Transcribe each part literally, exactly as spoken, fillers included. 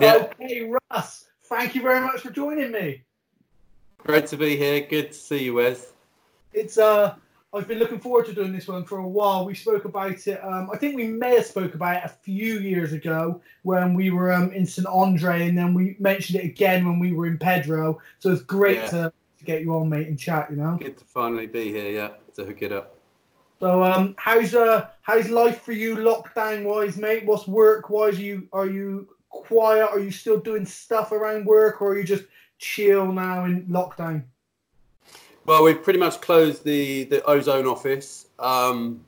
Yeah. Okay, Russ, thank you very much for joining me. Great to be here. Good to see you, Wes. It's uh, I've been looking forward to doing this one for a while. We spoke about it. Um, I think we may have spoke about it a few years ago when we were um, in Saint Andre, and then we mentioned it again when we were in Pedro. So it's great yeah. to, to get you on, mate, and chat. You know, good to finally be here. Yeah, to hook it up. So um, how's uh, how's life for you, lockdown wise, mate? What's work wise? Are you are you quiet? Are you still doing stuff around work, or are you just chill now in lockdown? Well, we've pretty much closed the, the Ozone office. Um,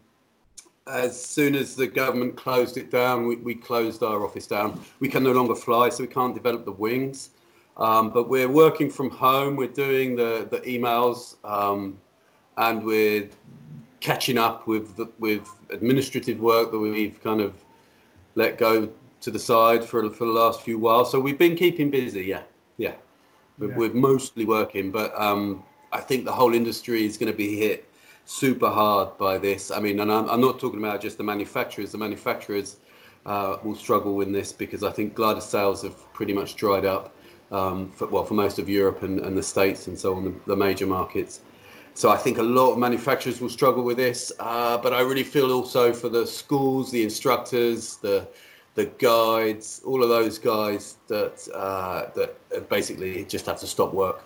as soon as the government closed it down, we, we closed our office down. We can no longer fly, so we can't develop the wings. Um, but we're working from home. We're doing the, the emails, um, and we're catching up with the, with administrative work that we've kind of let go to the side for, for the last few while. So we've been keeping busy, yeah, yeah. We're, yeah. we're mostly working, but... Um, I think the whole industry is going to be hit super hard by this. I mean, and I'm, I'm not talking about just the manufacturers. The manufacturers uh, will struggle in this because I think glider sales have pretty much dried up, um, for, well, for most of Europe and, and the States and so on, the, the major markets. So I think a lot of manufacturers will struggle with this. Uh, but I really feel also for the schools, the instructors, the the guides, all of those guys that uh, that basically just have to stop work.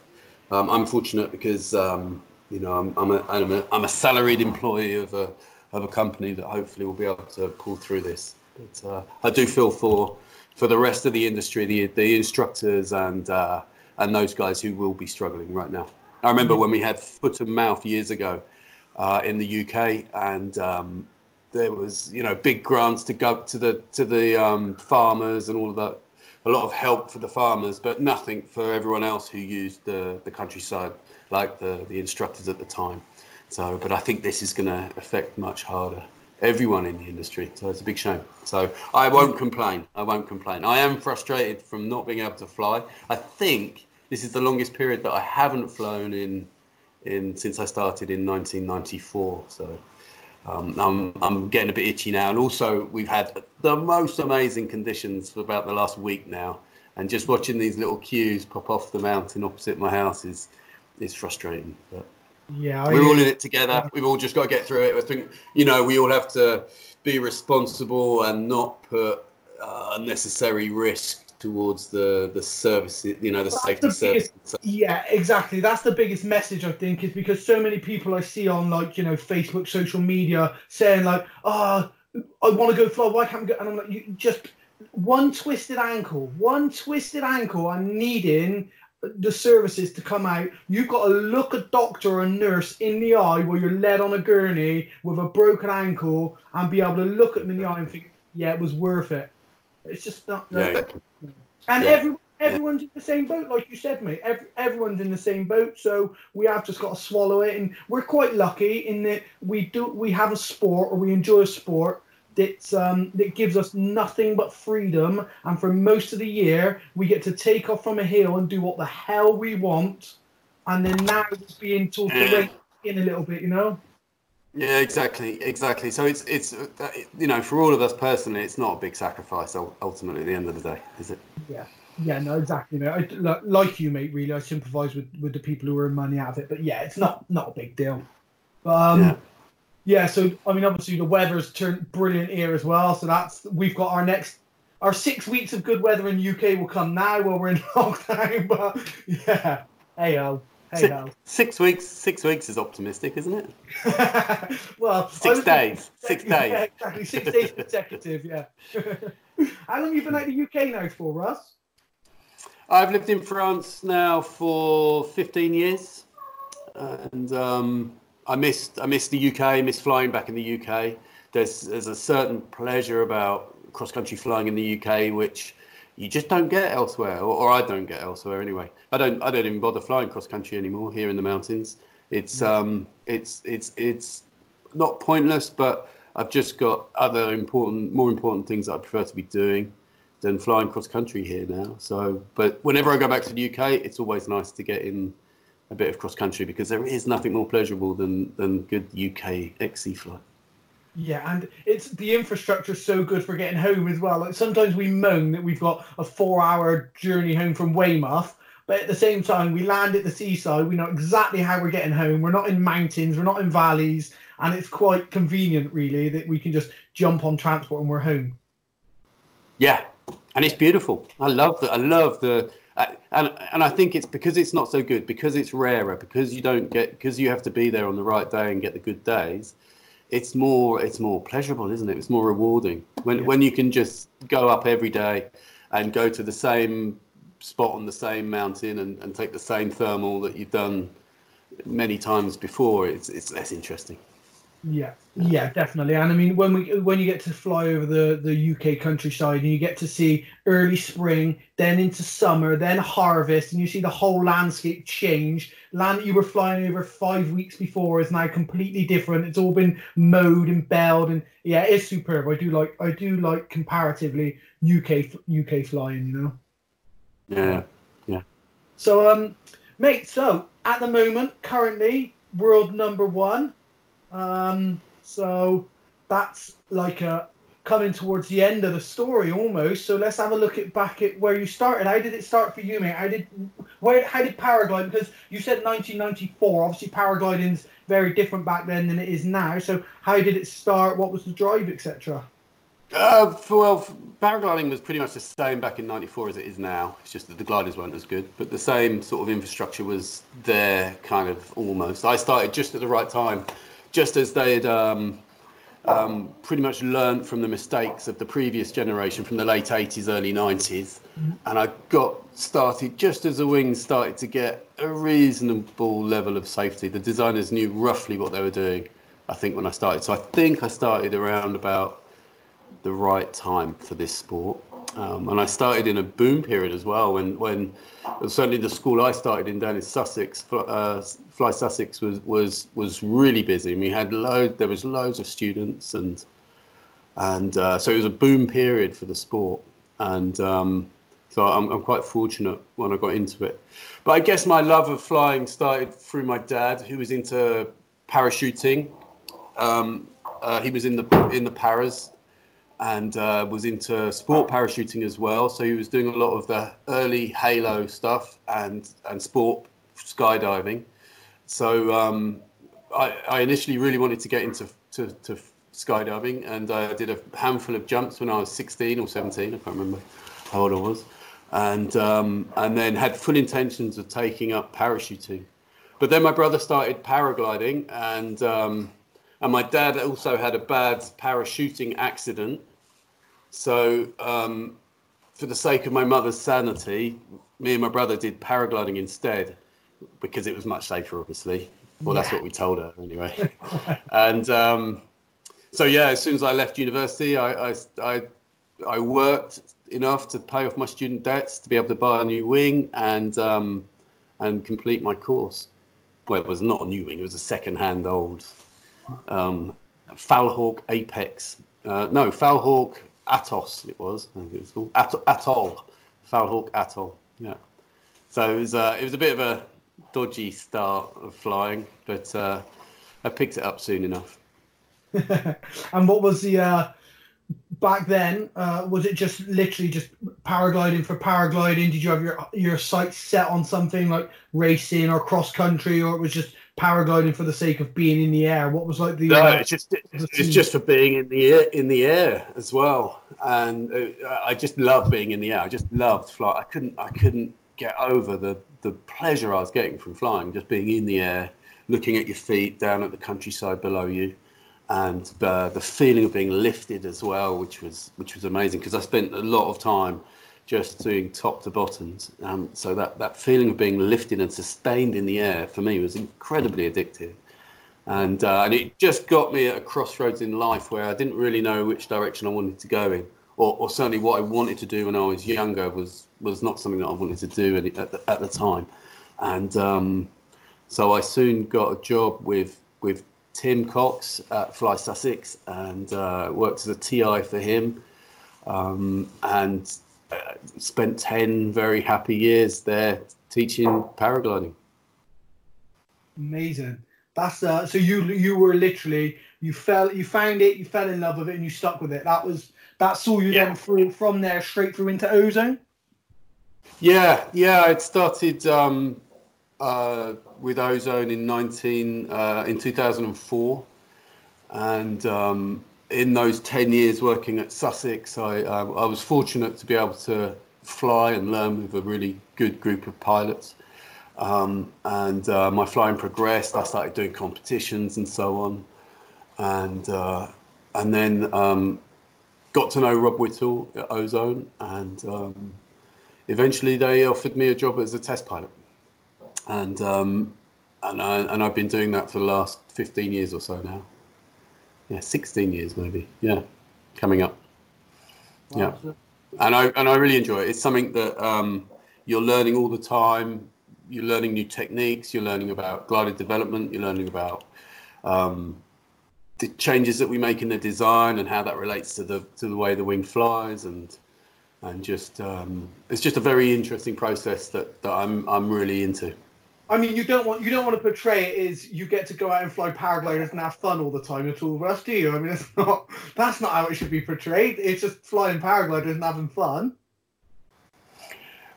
Um, I'm fortunate because um, you know I'm I'm a, I'm a I'm a salaried employee of a of a company that hopefully will be able to pull through this. But uh, I do feel for for the rest of the industry, the the instructors and uh, and those guys who will be struggling right now. I remember when we had foot and mouth years ago uh, in the U K, and um, there was you know big grants to go to the to the um, farmers and all of that. A lot of help for the farmers, but nothing for everyone else who used the, the countryside, like the, the instructors at the time. So, but I think this is going to affect much harder everyone in the industry. So it's a big shame. So I won't complain. I won't complain. I am frustrated from not being able to fly. I think this is the longest period that I haven't flown in in since I started in nineteen ninety-four. So Um, I'm, I'm getting a bit itchy now, and also we've had the most amazing conditions for about the last week now, and just watching these little queues pop off the mountain opposite my house is is frustrating. But yeah, we're all in it together. We've all just got to get through it. I think you know we all have to be responsible and not put uh, unnecessary risk towards the the service, you know, the that's safety the biggest, service. Yeah, exactly. That's the biggest message, I think, is because so many people I see on, like, you know, Facebook, social media saying, like, oh, I want to go fly, why can't I go? And I'm like, you just one twisted ankle, one twisted ankle and needing the services to come out. You've got to look a doctor or a nurse in the eye while you're led on a gurney with a broken ankle and be able to look at them in the eye and think, yeah, it was worth it. It's just not... No. Yeah. And yeah. every, everyone's yeah. in the same boat, like you said, mate. Every, everyone's in the same boat, so we have just got to swallow it. And we're quite lucky in that we do we have a sport, or we enjoy a sport that's um, that gives us nothing but freedom. And for most of the year, we get to take off from a hill and do what the hell we want. And then now it's being sort of in a little bit, you know. Yeah, exactly, exactly. So it's it's uh, you know, for all of us personally, it's not a big sacrifice ultimately at the end of the day, is it? Yeah, yeah, no, exactly. No, I, like, like you, mate. Really, I sympathise with, with the people who earn money out of it, but yeah, it's not not a big deal. Um, yeah. yeah. So I mean, obviously the weather's turned brilliant here as well. So that's we've got our next our six weeks of good weather in the U K will come now while we're in lockdown. But yeah, hey ho. Hey, six, six weeks. Six weeks is optimistic, isn't it? well, six days. Six days. Yeah, exactly. Six days consecutive. Yeah. How long have you been out of the U K now for, Russ? I've lived in France now for fifteen years, and um, I missed. I missed the U K. Missed flying back in the U K. There's there's a certain pleasure about cross-country flying in the U K, which you just don't get elsewhere, or, or I don't get elsewhere anyway. I don't. I don't even bother flying cross country anymore here in the mountains. It's um. It's it's it's not pointless, but I've just got other important, more important things that I prefer to be doing than flying cross country here now. So, but whenever I go back to the U K, it's always nice to get in a bit of cross country because there is nothing more pleasurable than than good U K X C flight. Yeah, and it's the infrastructure is so good for getting home as well. Like sometimes we moan that we've got a four-hour journey home from Weymouth, but at the same time, we land at the seaside. We know exactly how we're getting home. We're not in mountains. We're not in valleys. And it's quite convenient, really, that we can just jump on transport and we're home. Yeah, and it's beautiful. I love that. I love the... Uh, and and I think it's because it's not so good, because it's rarer, because you don't get, because you have to be there on the right day and get the good days. It's more it's more pleasurable, isn't it? It's more rewarding when yeah. when you can just go up every day and go to the same spot on the same mountain and, and take the same thermal that you've done many times before. It's it's less interesting. Yeah, yeah, definitely. And I mean, when we when you get to fly over the, the U K countryside and you get to see early spring, then into summer, then harvest, and you see the whole landscape change. Land that you were flying over five weeks before is now completely different. It's all been mowed and belled, and yeah, it's superb. I do like I do like comparatively U K U K flying, you know. Yeah, yeah. So, um, mate. So at the moment, currently world number one. Um, so that's like a coming towards the end of the story almost. So let's have a look at back at where you started. How did it start for you, mate? How did where? How did paragliding? Because you said nineteen ninety-four. Obviously, paragliding's very different back then than it is now. So how did it start? What was the drive, et cetera? Uh, well, paragliding was pretty much the same back in ninety-four as it is now. It's just that the gliders weren't as good, but the same sort of infrastructure was there, kind of almost. I started just at the right time. Just as they had um, um, pretty much learned from the mistakes of the previous generation from the late eighties, early nineties. Mm-hmm. And I got started just as the wings started to get a reasonable level of safety. The designers knew roughly what they were doing, I think, when I started. So I think I started around about the right time for this sport. Um, and I started in a boom period as well, when, when certainly the school I started in down in Sussex, uh, Fly Sussex, was was was really busy. And we had load, there was loads of students, and and uh, so it was a boom period for the sport. And um, so I'm, I'm quite fortunate when I got into it. But I guess my love of flying started through my dad, who was into parachuting. Um, uh, he was in the in the paras. And uh, was into sport parachuting as well. So he was doing a lot of the early halo stuff and, and sport skydiving. So um, I, I initially really wanted to get into to, to skydiving, and I did a handful of jumps when I was sixteen or seventeen. I can't remember how old I was. And, um, and then had full intentions of taking up parachuting. But then my brother started paragliding, and um, and my dad also had a bad parachuting accident. So um, for the sake of my mother's sanity, me and my brother did paragliding instead, because it was much safer, obviously. Well, yeah. That's what we told her anyway. And um, so, yeah, as soon as I left university, I, I, I, I worked enough to pay off my student debts, to be able to buy a new wing and, um, and complete my course. Well, it was not a new wing. It was a second-hand old um, Falhawk Apex. Uh, no, Falhawk Atos it was. I think it was called At- Atoll. Falhawk Atoll. Yeah. So it was. Uh, it was a bit of a dodgy start of flying, but uh, I picked it up soon enough. And what was the uh, back then? Uh, was it just literally just paragliding for paragliding? Did you have your your sights set on something like racing or cross country, or it was just paragliding for the sake of being in the air? What was like the? No, uh, it's just it's just for being in the air, in the air as well. And it, I just loved being in the air. I just loved flying. I couldn't I couldn't get over the the pleasure I was getting from flying, just being in the air, looking at your feet down at the countryside below you, and uh, the feeling of being lifted as well, which was which was amazing, because I spent a lot of time just doing top to bottoms. Um, so that, that feeling of being lifted and sustained in the air for me was incredibly addictive. And, uh, and it just got me at a crossroads in life where I didn't really know which direction I wanted to go in, or, or certainly what I wanted to do when I was younger was, was not something that I wanted to do at the, at the time. And um, so I soon got a job with, with Tim Cox at Fly Sussex, and uh, worked as a T I for him. Um, and Uh, spent ten very happy years there teaching paragliding. Amazing. That's uh, so you you were literally You fell, you found it, you fell in love with it, and you stuck with it. That was that saw you yeah. then through from there straight through into Ozone. Yeah, yeah. I started um, uh, with Ozone in nineteen uh, in two thousand and four, and um, in those ten years working at Sussex, I uh, I was fortunate to be able to fly and learn with a really good group of pilots. Um, and uh, my flying progressed. I started doing competitions and so on, and uh, and then um, got to know Rob Whittle at Ozone, and um, eventually they offered me a job as a test pilot, and um, and I, and I've been doing that for the last fifteen years or so now. Yeah, sixteen years maybe. Yeah, coming up. Wow. Yeah, and I and I really enjoy it. It's something that um, you're learning all the time. You're learning new techniques, you're learning about glided development, you're learning about um, the changes that we make in the design and how that relates to the to the way the wing flies, and and just um, it's just a very interesting process that, that I'm I'm really into. I mean, you don't want you don't want to portray it as you get to go out and fly paragliders and have fun all the time at all, Russ, do you? I mean, it's not that's not how it should be portrayed. It's just flying paragliders and having fun.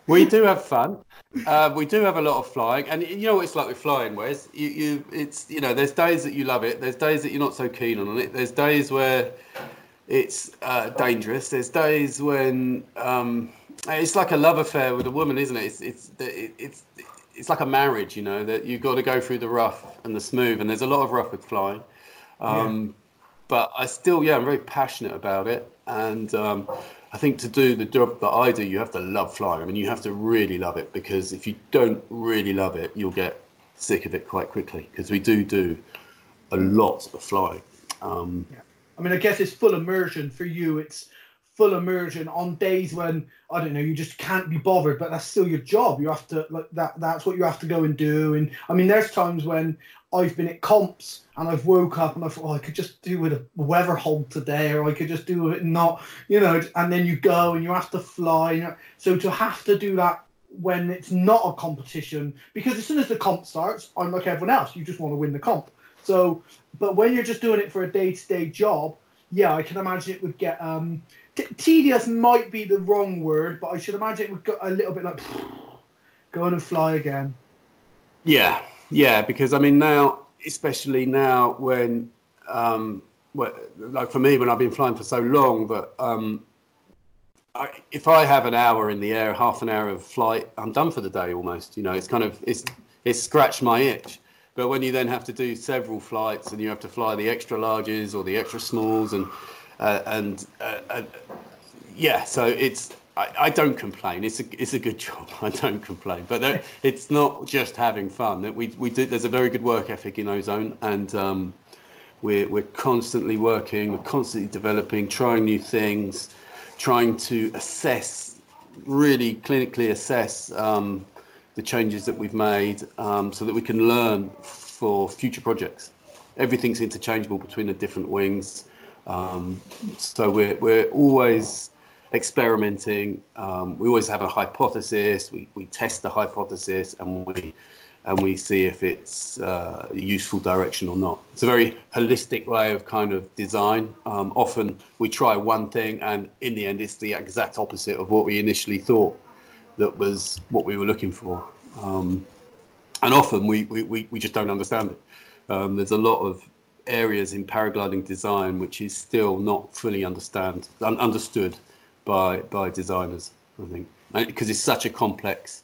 We do have fun. Uh, we do have a lot of flying, and you know what it's like with flying, Wes. You, you, it's you know, there's days that you love it. There's days that you're not so keen on it. There's days where it's uh, dangerous. There's days when um, it's like a love affair with a woman, isn't it? It's it's it's it's like a marriage, you know, that you've got to go through the rough and the smooth. And there's a lot of rough with flying, um, yeah. but I still, yeah, I'm very passionate about it, and. Um, I think to do the job that I do, you have to love flying. I mean, you have to really love it, because if you don't really love it, you'll get sick of it quite quickly, because we do do a lot of flying. Um, yeah. I mean, I guess it's full immersion for you. It's full immersion on days when, I don't know, you just can't be bothered, but that's still your job. You have to, like, that. that's what you have to go and do. And I mean, there's times when I've been at comps and I've woke up and I thought, oh, I could just do with a weather hold today, or I could just do with it not, you know, and then you go and you have to fly. You know? So to have to do that when it's not a competition, because as soon as the comp starts, I'm like everyone else, you just want to win the comp. So, but when you're just doing it for a day-to-day job, yeah, I can imagine it would get, um, t- tedious might be the wrong word, but I should imagine it would go a little bit like, going and fly again. Yeah. Yeah, because I mean now, especially now when, um, well, like for me, when I've been flying for so long that um, I, if I have an hour in the air, half an hour of flight, I'm done for the day almost. You know, it's kind of it's it's scratched my itch. But when you then have to do several flights and you have to fly the extra larges or the extra smalls and uh, and uh, uh, yeah, so it's. I, I don't complain. It's a it's a good job. I don't complain. But there, it's not just having fun. That we we do. There's a very good work ethic in Ozone, and um, we're we're constantly working. We're constantly developing, trying new things, trying to assess, really clinically assess um, the changes that we've made, um, so that we can learn for future projects. Everything's interchangeable between the different wings, um, so we're we're always. experimenting. Um, we always have a hypothesis. We, we test the hypothesis, and we and we see if it's uh, a useful direction or not. It's a very holistic way of kind of design. Um, often we try one thing, and in the end, it's the exact opposite of what we initially thought that was what we were looking for. Um, and often we, we we we just don't understand it. Um, there's a lot of areas in paragliding design which is still not fully understand un- understood. by by designers, I think, because it's such a complex,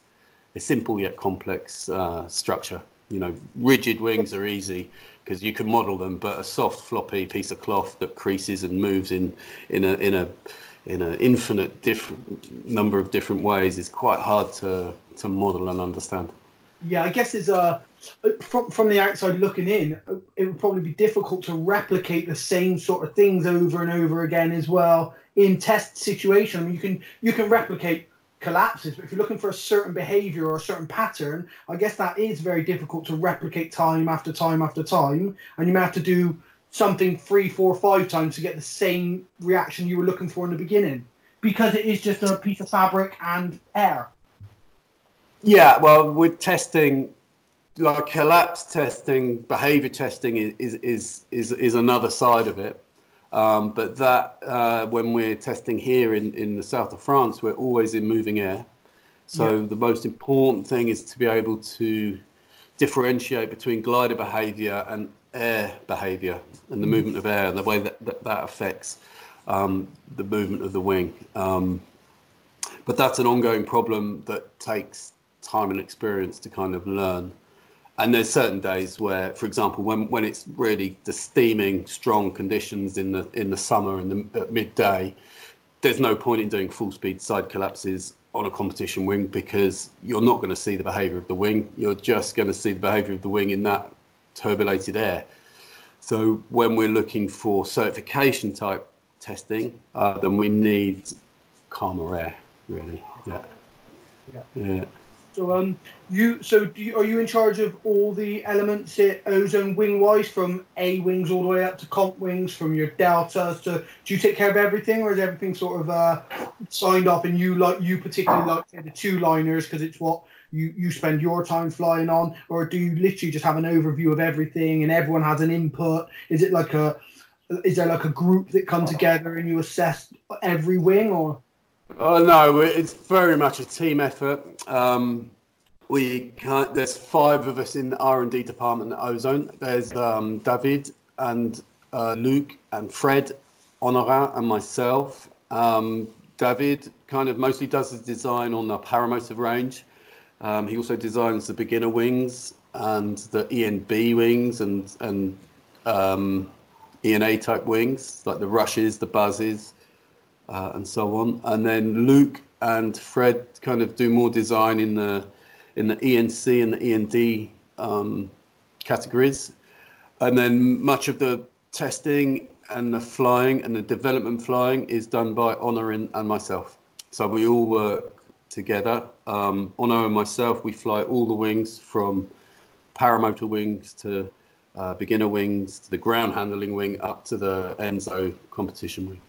a simple yet complex uh, structure. You know, rigid wings are easy because you can model them, but a soft, floppy piece of cloth that creases and moves in in a in a in an infinite different number of different ways is quite hard to to model and understand. Yeah, I guess it's a from from the outside looking in, it would probably be difficult to replicate the same sort of things over and over again as well. In test situation, I mean, you can you can replicate collapses, but if you're looking for a certain behavior or a certain pattern, I guess that is very difficult to replicate time after time after time, and you may have to do something three, four, five times to get the same reaction you were looking for in the beginning, because it is just a piece of fabric and air. Yeah, well, with testing, like collapse testing, behavior testing is is is is, is another side of it. Um, but that uh, when we're testing here in, in the south of France, we're always in moving air. So yeah. The most important thing is to be able to differentiate between glider behavior and air behavior and the movement of air and the way that that, that affects um, the movement of the wing. Um, but that's an ongoing problem that takes time and experience to kind of learn. And there's certain days where, for example, when, when it's really the steaming, strong conditions in the in the summer and the, at midday, there's no point in doing full speed side collapses on a competition wing because you're not going to see the behaviour of the wing. You're just going to see the behaviour of the wing in that turbulated air. So when we're looking for certification type testing, uh, then we need calmer air, really. Yeah. Yeah. Yeah. So um, you so do you, are you in charge of all the elements at Ozone wing-wise, from A wings all the way up to comp wings, from your deltas to? Do you take care of everything, or is everything sort of uh, signed off? And you like you particularly like say, the two liners because it's what you you spend your time flying on, or do you literally just have an overview of everything and everyone has an input? Is it like a is there like a group that come together and you assess every wing, or? Oh no, it's very much a team effort. Um, we can't, there's five of us in the R and D department at Ozone. There's um, David and uh, Luke and Fred, Honorat and myself. Um, David kind of mostly does his design on the paramotive range. Um, he also designs the beginner wings and the E N B wings and, and um, E N A type wings, like the rushes, the buzzes. Uh, and so on. And then Luke and Fred kind of do more design in the in the E N C and the E N D um, categories. And then much of the testing and the flying and the development flying is done by Ono and, and myself. So we all work together. Um, Ono and myself, we fly all the wings from paramotor wings to uh, beginner wings to the ground handling wing up to the Enzo competition wing.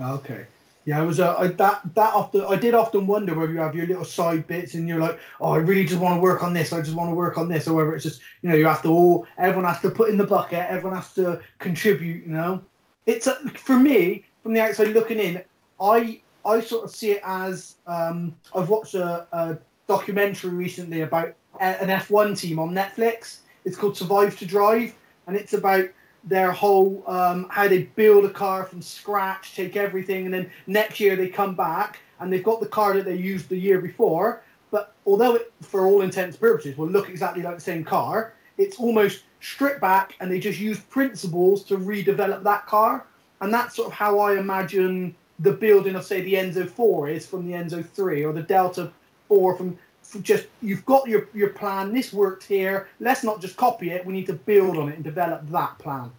Okay. Yeah, I was uh, I, that that often I did often wonder whether you have your little side bits and you're like, oh, I really just want to work on this. I just want to work on this, or whether it's just you know you have to all everyone has to put in the bucket, everyone has to contribute. You know, it's uh, for me from the outside looking in, I I sort of see it as um, I've watched a, a documentary recently about an F one team on Netflix. It's called Survive to Drive, and it's about their whole um how they build a car from scratch, take everything, and then next year they come back and they've got the car that they used the year before, but although it for all intents and purposes will look exactly like the same car, it's almost stripped back and they just use principles to redevelop that car. And that's sort of how I imagine the building of, say, the Enzo four is from the Enzo three, or the Delta four from just you've got your your plan, this worked here, let's not just copy it, we need to build on it and develop that plan.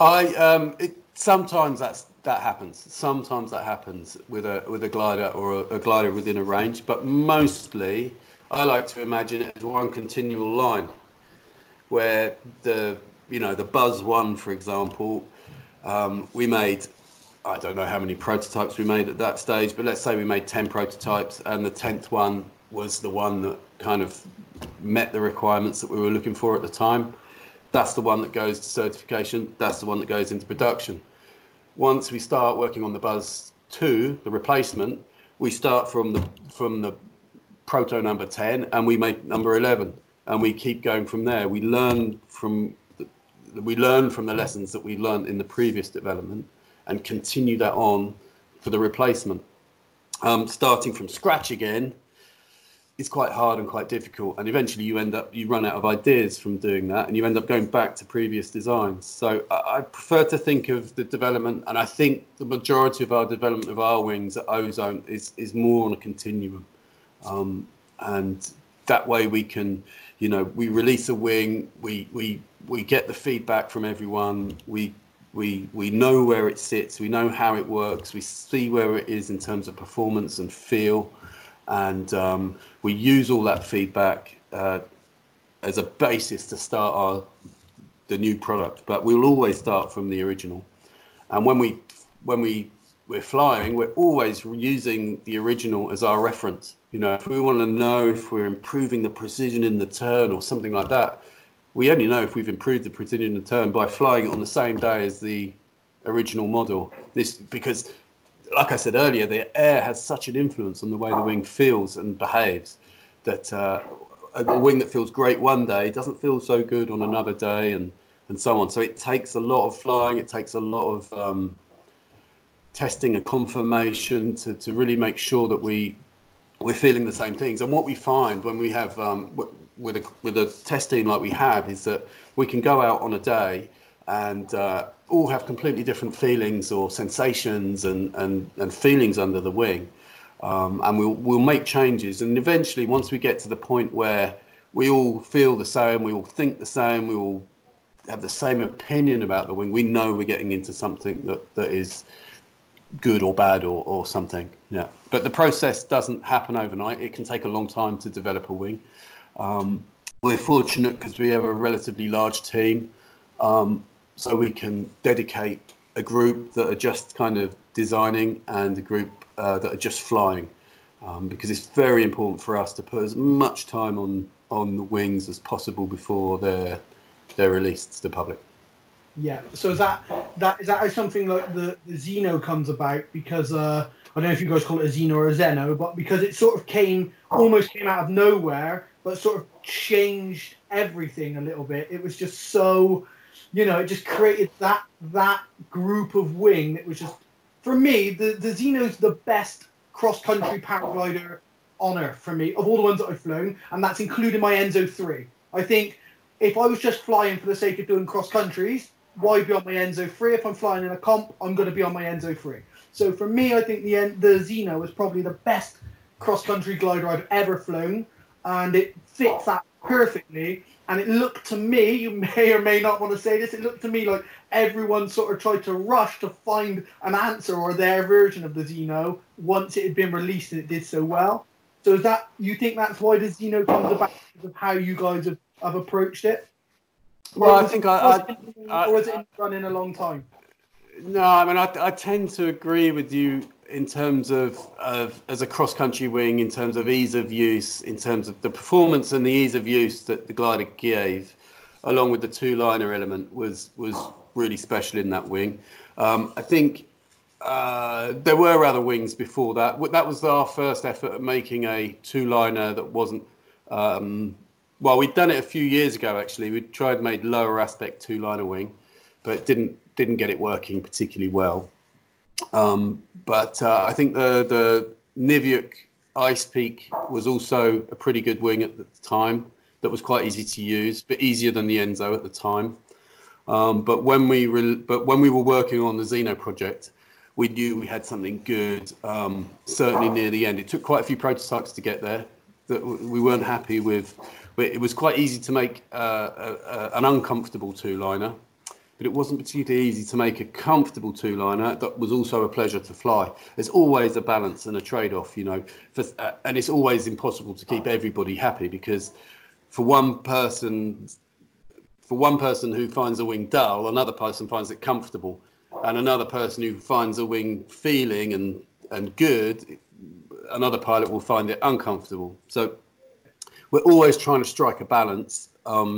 I um it, sometimes that's that happens sometimes that happens with a with a glider or a, a glider within a range, but mostly I like to imagine it as one continual line where the you know the buzz one, for example, um we made I don't know how many prototypes we made at that stage, but let's say we made ten prototypes, and the tenth one was the one that kind of met the requirements that we were looking for at the time. That's the one that goes to certification. That's the one that goes into production. Once we start working on the Buzz two, the replacement, we start from the from the proto number ten, and we make number eleven, and we keep going from there. We learn from the, we learn from the lessons that we learned in the previous development, and continue that on for the replacement. Um, starting from scratch again is quite hard and quite difficult, and eventually you end up, you run out of ideas from doing that, and you end up going back to previous designs. So I, I prefer to think of the development, and I think the majority of our development of our wings at Ozone is, is more on a continuum. Um, and that way we can, you know, we release a wing, we we we get the feedback from everyone, we We we know where it sits, we know how it works, we see where it is in terms of performance and feel, and um, we use all that feedback uh, as a basis to start our the new product. But we'll always start from the original. And when we when we we're flying, we're always using the original as our reference. You know, if we want to know if we're improving the precision in the turn or something like that, we only know if we've improved the precision in the turn by flying it on the same day as the original model. This because, like I said earlier, the air has such an influence on the way the wing feels and behaves that uh, a, a wing that feels great one day doesn't feel so good on another day, and, and so on. So it takes a lot of flying. It takes a lot of um, testing and confirmation to, to really make sure that we... we're feeling the same things. And what we find when we have um, with a with a test team like we have is that we can go out on a day and uh, all have completely different feelings or sensations and and, and feelings under the wing, um, and we'll we'll make changes. And eventually, once we get to the point where we all feel the same, we all think the same, we all have the same opinion about the wing, we know we're getting into something that that is good or bad or, or something. Yeah, but the process doesn't happen overnight. It can take a long time to develop a wing. Um, we're fortunate because we have a relatively large team, um, so we can dedicate a group that are just kind of designing and a group uh, that are just flying, um, because it's very important for us to put as much time on on the wings as possible before they're they're released to the public. Yeah, so is that that is that something like the, the Zeno comes about because uh, I don't know if you guys call it a Zeno or a Zeno, but because it sort of came almost came out of nowhere, but sort of changed everything a little bit. It was just so, you know, it just created that that group of wing that was just, for me, the the Zeno's the best cross country paraglider on earth for me of all the ones that I've flown, and that's including my Enzo three. I think if I was just flying for the sake of doing cross countries, why be on my Enzo three? If I'm flying in a comp, I'm going to be on my Enzo three. So for me, I think the the Zeno was probably the best cross-country glider I've ever flown, and it fits that perfectly. And it looked to me, you may or may not want to say this, it looked to me like everyone sort of tried to rush to find an answer or their version of the Zeno once it had been released and it did so well. So is that, you think that's why the Zeno comes about, because of how you guys have, have approached it? Well, I think I, I, I or has it run in a long time? No, I mean I, I tend to agree with you in terms of, of as a cross country wing, in terms of ease of use, in terms of the performance and the ease of use that the glider gave, along with the two liner element, was was really special in that wing. Um, I think uh, there were other wings before that. That was our first effort at making a two liner that wasn't. Um, Well, we'd done it a few years ago, actually. We tried to make lower aspect two-liner wing, but didn't didn't get it working particularly well. Um, but uh, I think the, the Niviuk Ice Peak was also a pretty good wing at the time that was quite easy to use, but easier than the Enzo at the time. Um, but when we re- but when we were working on the Zeno project, we knew we had something good, um, certainly near the end. It took quite a few prototypes to get there that we weren't happy with. It was quite easy to make uh, a, a, an uncomfortable two-liner, but it wasn't particularly easy to make a comfortable two-liner that was also a pleasure to fly. There's always a balance and a trade-off, you know, for, uh, and it's always impossible to keep everybody happy, because for one person, for one person who finds a wing dull, another person finds it comfortable, and another person who finds a wing feeling and, and good, another pilot will find it uncomfortable. So we're always trying to strike a balance, um,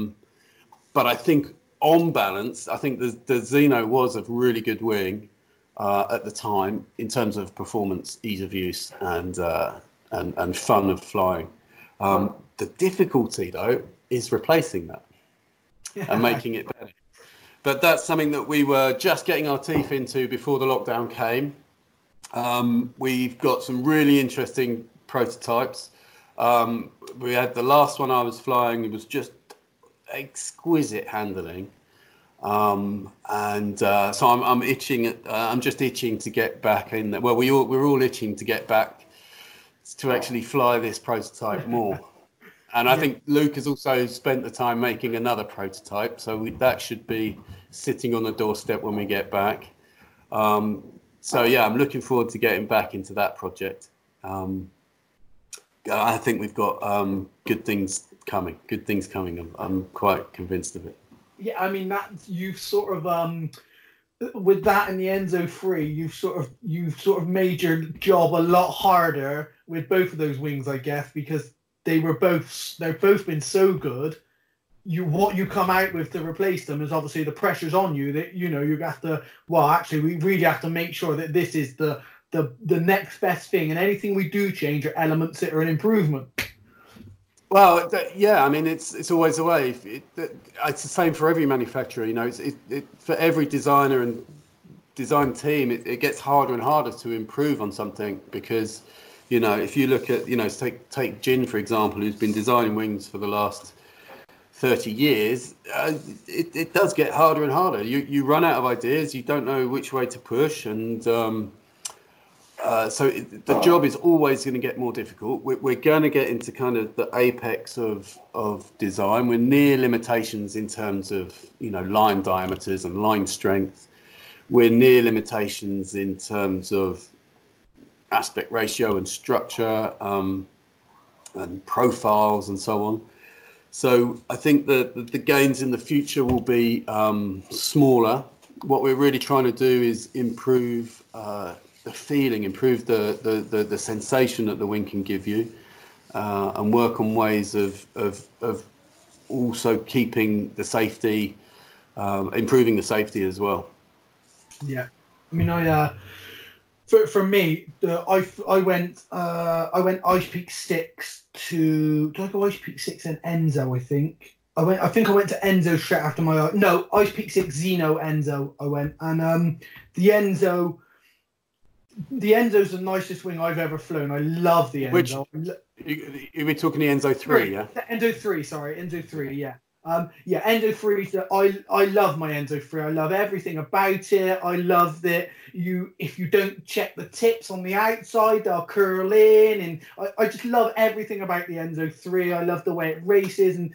but I think on balance, I think the, the Zeno was a really good wing uh, at the time in terms of performance, ease of use, and uh, and, and fun of flying. Um, the difficulty, though, is replacing that yeah. and making it better. But that's something that we were just getting our teeth into before the lockdown came. Um, we've got some really interesting prototypes. Um, we had the last one I was flying, it was just exquisite handling. Um, and uh, so I'm, I'm itching, uh, I'm just itching to get back in there. Well, we all, we're all itching to get back to actually fly this prototype more. And I think Luke has also spent the time making another prototype. So we, that should be sitting on the doorstep when we get back. Um, so, yeah, I'm looking forward to getting back into that project. Um, I think we've got um, good things coming. Good things coming. I'm, I'm quite convinced of it. Yeah, I mean that you've sort of um, with that and the Enzo three, you've sort of you've sort of made your job a lot harder with both of those wings, I guess, because they were both they've both been so good. You what you come out with to replace them is obviously the pressure's on you that you know you have to. Well, actually, we really have to make sure that this is the the the next best thing, and anything we do change are elements that are an improvement. Well, yeah, I mean, it's it's always the way. It, it, it's the same for every manufacturer, you know. It's it, it for every designer and design team. It, it gets harder and harder to improve on something because, you know, if you look at, you know, take take Jin for example, who's been designing wings for the last thirty years. Uh, it it does get harder and harder. You you run out of ideas. You don't know which way to push, and um, Uh, so it, the job is always going to get more difficult. We're, we're going to get into kind of the apex of of design. We're near limitations in terms of, you know, line diameters and line strength. We're near limitations in terms of aspect ratio and structure um, and profiles and so on. So I think that the, the gains in the future will be um, smaller. What we're really trying to do is improve Uh, the feeling, improve the, the, the, the sensation that the wing can give you, uh, and work on ways of, of, of also keeping the safety, um, improving the safety as well. Yeah. I mean, I, uh, for, for me, uh, I, I went, uh, I went Ice Peak six to, did I go Ice Peak six and Enzo, I think? I went, I think I went to Enzo straight after my, no, Ice Peak six, Zeno, Enzo, I went. And um, the Enzo, The Enzo's the nicest wing I've ever flown. I love the Enzo. Which, you were talking the Enzo three, yeah? Enzo three, sorry. Enzo three, yeah. Um, yeah, Enzo three, so I, I love my Enzo three. I love everything about it. I love that you, if you don't check the tips on the outside, they'll curl in. And I, I just love everything about the Enzo three. I love the way it races. And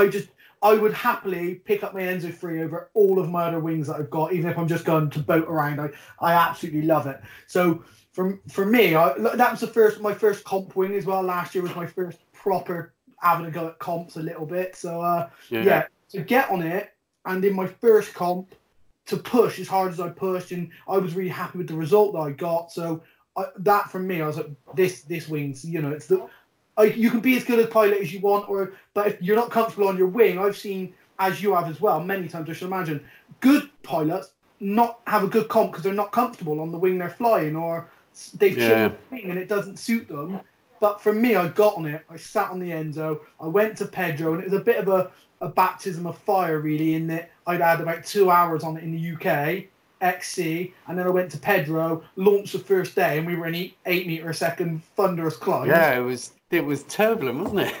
I just, I would happily pick up my Enzo three over all of my other wings that I've got, even if I'm just going to boat around. I, I absolutely love it. So for, for me, I, that was the first my first comp wing as well. Last year was my first proper having a go at comps a little bit. So, uh, yeah. yeah, to get on it and in my first comp to push as hard as I pushed, and I was really happy with the result that I got. So I, that for me, I was like, this, this wing's, you know, it's the... You can be as good a pilot as you want, or but if you're not comfortable on your wing, I've seen, as you have as well, many times I should imagine, good pilots not have a good comp because they're not comfortable on the wing they're flying, or they've yeah. chosen the wing and it doesn't suit them. But for me, I got on it. I sat on the Enzo. I went to Pedro, and it was a bit of a, a baptism of fire, really, in that I'd had about two hours on it in the U K, X C, and then I went to Pedro, launched the first day, and we were in eight, eight metre a second thunderous climb. Yeah, it was it was turbulent, wasn't it?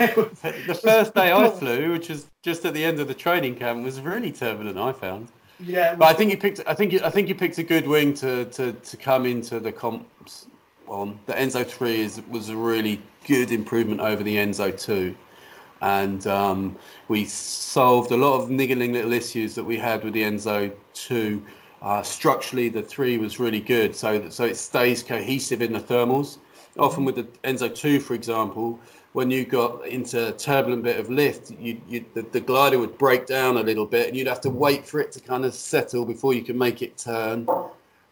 it was, the first day I flew, which was just at the end of the training camp, was really turbulent, I found. Yeah, but I think you picked I think you, I think you picked a good wing to, to, to come into the comps on. The Enzo three is was a really good improvement over the Enzo two. And um, we solved a lot of niggling little issues that we had with the Enzo two. Uh, structurally, the three was really good, so that, so it stays cohesive in the thermals. Often with the Enzo two, for example, when you got into a turbulent bit of lift, you, you the, the glider would break down a little bit, and you'd have to wait for it to kind of settle before you can make it turn.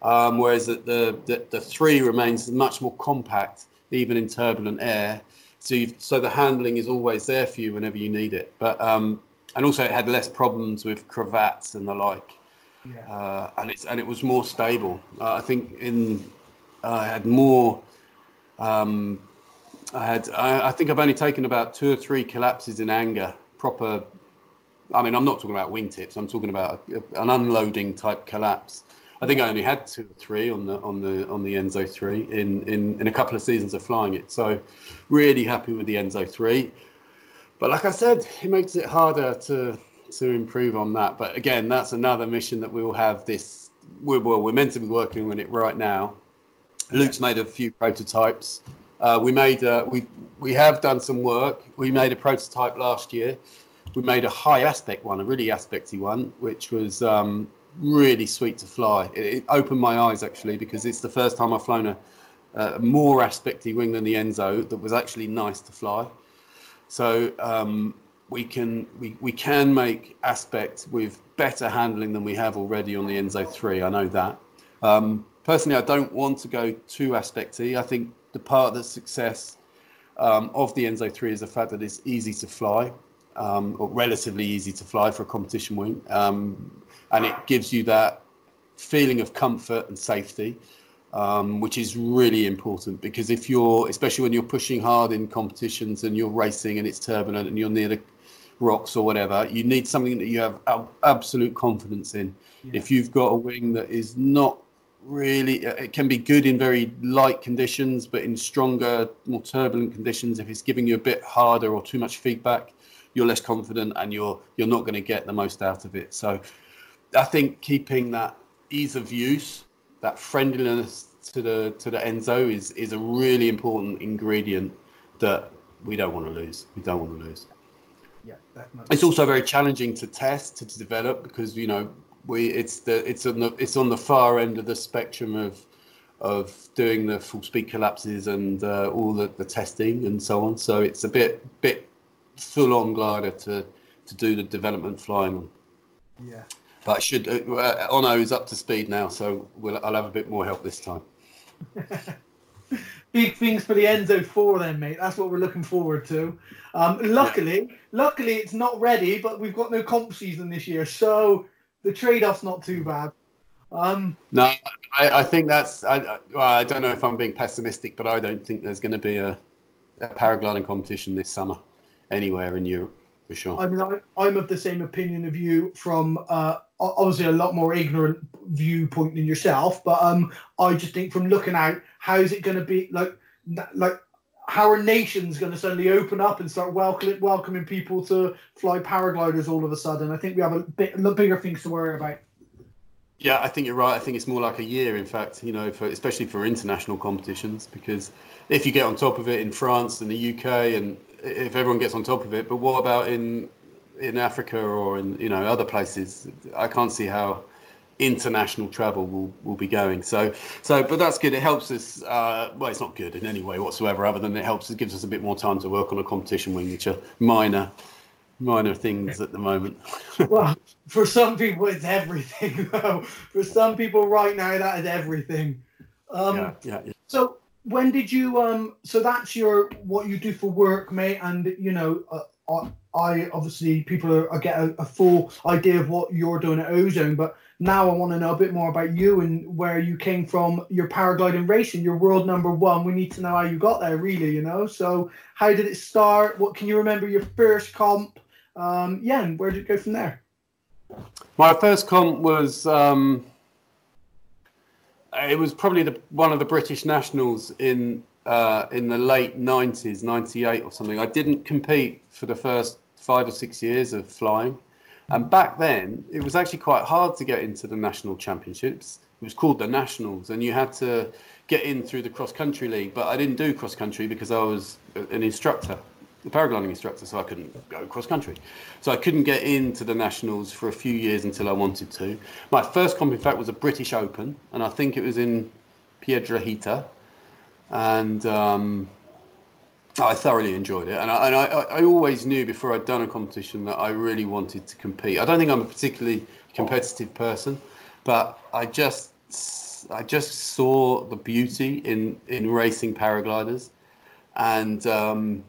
Um, whereas the, the, the, the three remains much more compact, even in turbulent air. So, you've, so the handling is always there for you whenever you need it. But um, and also it had less problems with cravats and the like, yeah. uh, and it's and it was more stable. Uh, I think in uh, I had more. Um, I had I, I think I've only taken about two or three collapses in anger. Proper. I mean, I'm not talking about wingtips. I'm talking about a, an unloading type collapse. I think I only had two or three on the on the on the Enzo three in, in, in a couple of seasons of flying it. So really happy with the Enzo three. But like I said, it makes it harder to to improve on that. But again, that's another mission that we will have this we're well, we're meant to be working on it right now. Luke's made a few prototypes. Uh, we made uh, we we have done some work. We made a prototype last year. We made a high aspect one, a really aspecty one, which was um, really sweet to fly. It opened my eyes actually, because it's the first time I've flown a, a more aspecty wing than the Enzo that was actually nice to fly. So um, we can we, we can make aspects with better handling than we have already on the Enzo three. I know that. Um, personally, I don't want to go to Aspect E. I think the part that's success um, of the Enzo three is the fact that it's easy to fly, um, or relatively easy to fly for a competition wing. Um, and it gives you that feeling of comfort and safety, um, which is really important, because if you're, especially when you're pushing hard in competitions and you're racing and it's turbulent and you're near the rocks or whatever, you need something that you have absolute confidence in. Yeah. If you've got a wing that is not really, it can be good in very light conditions, but in stronger, more turbulent conditions, if it's giving you a bit harder or too much feedback, you're less confident and you're you're not going to get the most out of it. So I think keeping that ease of use, that friendliness to the to the Enzo is is a really important ingredient that we don't want to lose. We don't want to lose. Yeah, that much. It's also very challenging to test, to, to develop, because you know we it's the it's on the it's on the far end of the spectrum of of doing the full speed collapses and uh, all the, the testing and so on. So it's a bit bit full on glider to to do the development flying on. Yeah. But should uh, Ono is up to speed now, so we'll, I'll have a bit more help this time. Big things for the Enzo four then, mate. That's what we're looking forward to. Um, luckily, luckily it's not ready, but we've got no comp season this year, so the trade-off's not too bad. Um, no, I, I think that's... I, I, well, I don't know if I'm being pessimistic, but I don't think there's going to be a, a paragliding competition this summer anywhere in Europe, for sure. I mean, I, I'm of the same opinion of you from... Uh, obviously a lot more ignorant viewpoint than yourself, but um, I just think from looking out, how is it going to be, like, like how are nations going to suddenly open up and start welcoming, welcoming people to fly paragliders all of a sudden? I think we have a bit a bigger things to worry about. Yeah, I think you're right. I think it's more like a year, in fact, you know, for, especially for international competitions, because if you get on top of it in France and the U K, and if everyone gets on top of it, but what about in... in Africa or in, you know, other places? I can't see how international travel will, will be going. So, so, but that's good. It helps us. Uh, well, it's not good in any way whatsoever, other than it helps. It gives us a bit more time to work on a competition wing, which are minor, minor things at the moment. Well, for some people, it's everything. For some people right now, that is everything. Um, yeah, yeah, yeah. So when did you, um, so that's your, what you do for work, mate. And, you know, uh, I, I obviously people are, are get a, a full idea of what you're doing at Ozone, but now I want to know a bit more about you and where you came from, your paragliding racing, your world number one. We need to know how you got there, really, you know. So how did it start? What can you remember your first comp? Um, yeah, and where did it go from there? My first comp was um, it was probably the, one of the British Nationals in. Uh, in the late nineties, ninety-eight or something. I didn't compete for the first five or six years of flying. And back then, it was actually quite hard to get into the national championships. It was called the Nationals, and you had to get in through the cross-country league. But I didn't do cross-country because I was an instructor, a paragliding instructor, so I couldn't go cross-country. So I couldn't get into the Nationals for a few years until I wanted to. My first comp, in fact, was a British Open, and I think it was in Piedrahita. And um, I thoroughly enjoyed it. And, I, and I, I always knew before I'd done a competition that I really wanted to compete. I don't think I'm a particularly competitive person, but I just I just saw the beauty in, in racing paragliders. And um,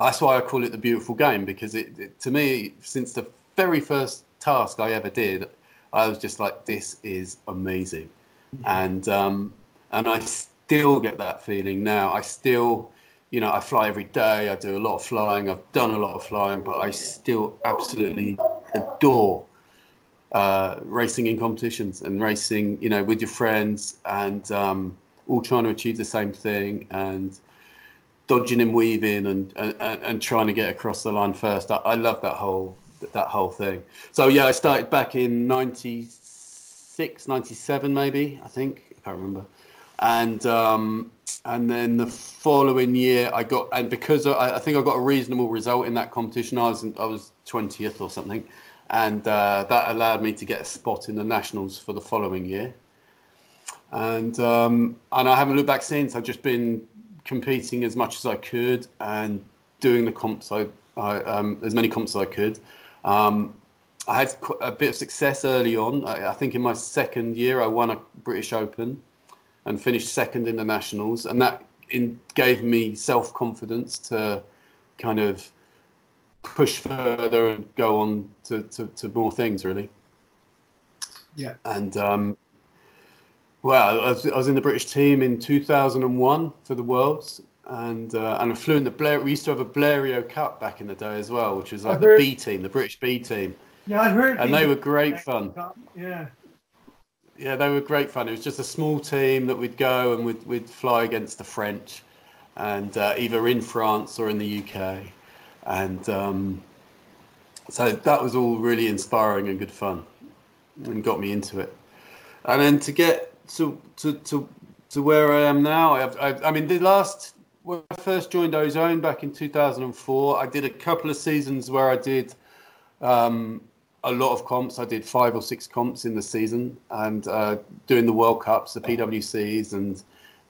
that's why I call it the beautiful game, because it, it to me, since the very first task I ever did, I was just like, this is amazing. And, um, and I still get that feeling now. I still, you know, I fly every day. I do a lot of flying. I've done a lot of flying, but I still absolutely adore uh, racing in competitions and racing, you know, with your friends and um, all trying to achieve the same thing and dodging and weaving and, and, and trying to get across the line first. I, I love that whole, that whole thing. So, yeah, I started back in ninety-six, ninety-seven maybe, I think. I can't remember. And um, and then the following year, I got and because I, I think I got a reasonable result in that competition. I was in, I was twentieth or something, and uh, that allowed me to get a spot in the Nationals for the following year. And um, and I haven't looked back since. I've just been competing as much as I could and doing the comps I I, um, as many comps as I could. Um, I had a bit of success early on. I, I think in my second year, I won a British Open and finished second in the Nationals. And that in, gave me self-confidence to kind of push further and go on to, to, to more things, really. Yeah. And, um, well, I was, I was in the British team in two thousand one for the Worlds. And uh, and I flew in the Blair. We used to have a Blériot Cup back in the day as well, which was like heard, the B team, the British B team. Yeah, I heard. And they were great fun. Yeah, yeah, they were great fun. It was just a small team that we'd go and we'd we'd fly against the French, and uh, either in France or in the U K, and um, so that was all really inspiring and good fun, and got me into it. And then to get to to to, to where I am now, I, I I mean the last. When I first joined Ozone back in two thousand four, I did a couple of seasons where I did um, a lot of comps. I did five or six comps in the season, and uh, doing the World Cups, the P W Cs, and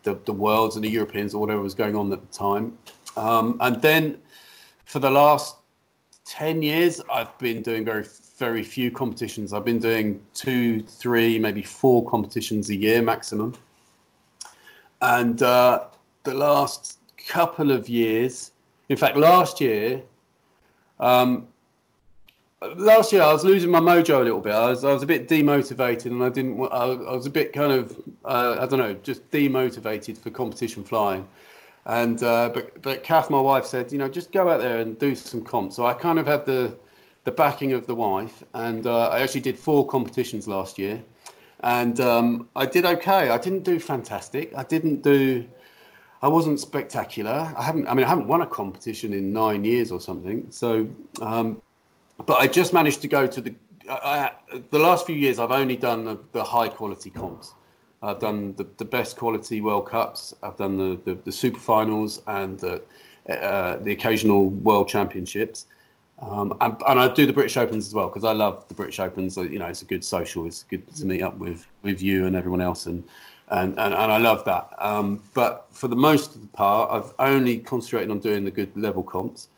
the, the Worlds and the Europeans, or whatever was going on at the time. Um, and then for the last ten years, I've been doing very, very few competitions. I've been doing two, three, maybe four competitions a year maximum. And uh, the last... couple of years, in fact last year um last year I was losing my mojo a little bit. I was, I was a bit demotivated, and I didn't I was a bit kind of uh, I don't know just demotivated for competition flying, and uh but but Kath, my wife, said, you know, just go out there and do some comps. So I kind of had the the backing of the wife, and uh, I actually did four competitions last year, and um I did okay. I didn't do fantastic. I didn't do I wasn't spectacular. I haven't. I mean, I haven't won a competition in nine years or something. So, um, but I just managed to go to the. I, I, the last few years, I've only done the, the high quality comps. I've done the, the best quality World Cups. I've done the the, the Super Finals and the uh, the occasional World Championships, um, and, and I do the British Opens as well, because I love the British Opens. You know, it's a good social. It's good to meet up with with you and everyone else, and. And, and and I love that. Um, but for the most of the part, I've only concentrated on doing the good level comps.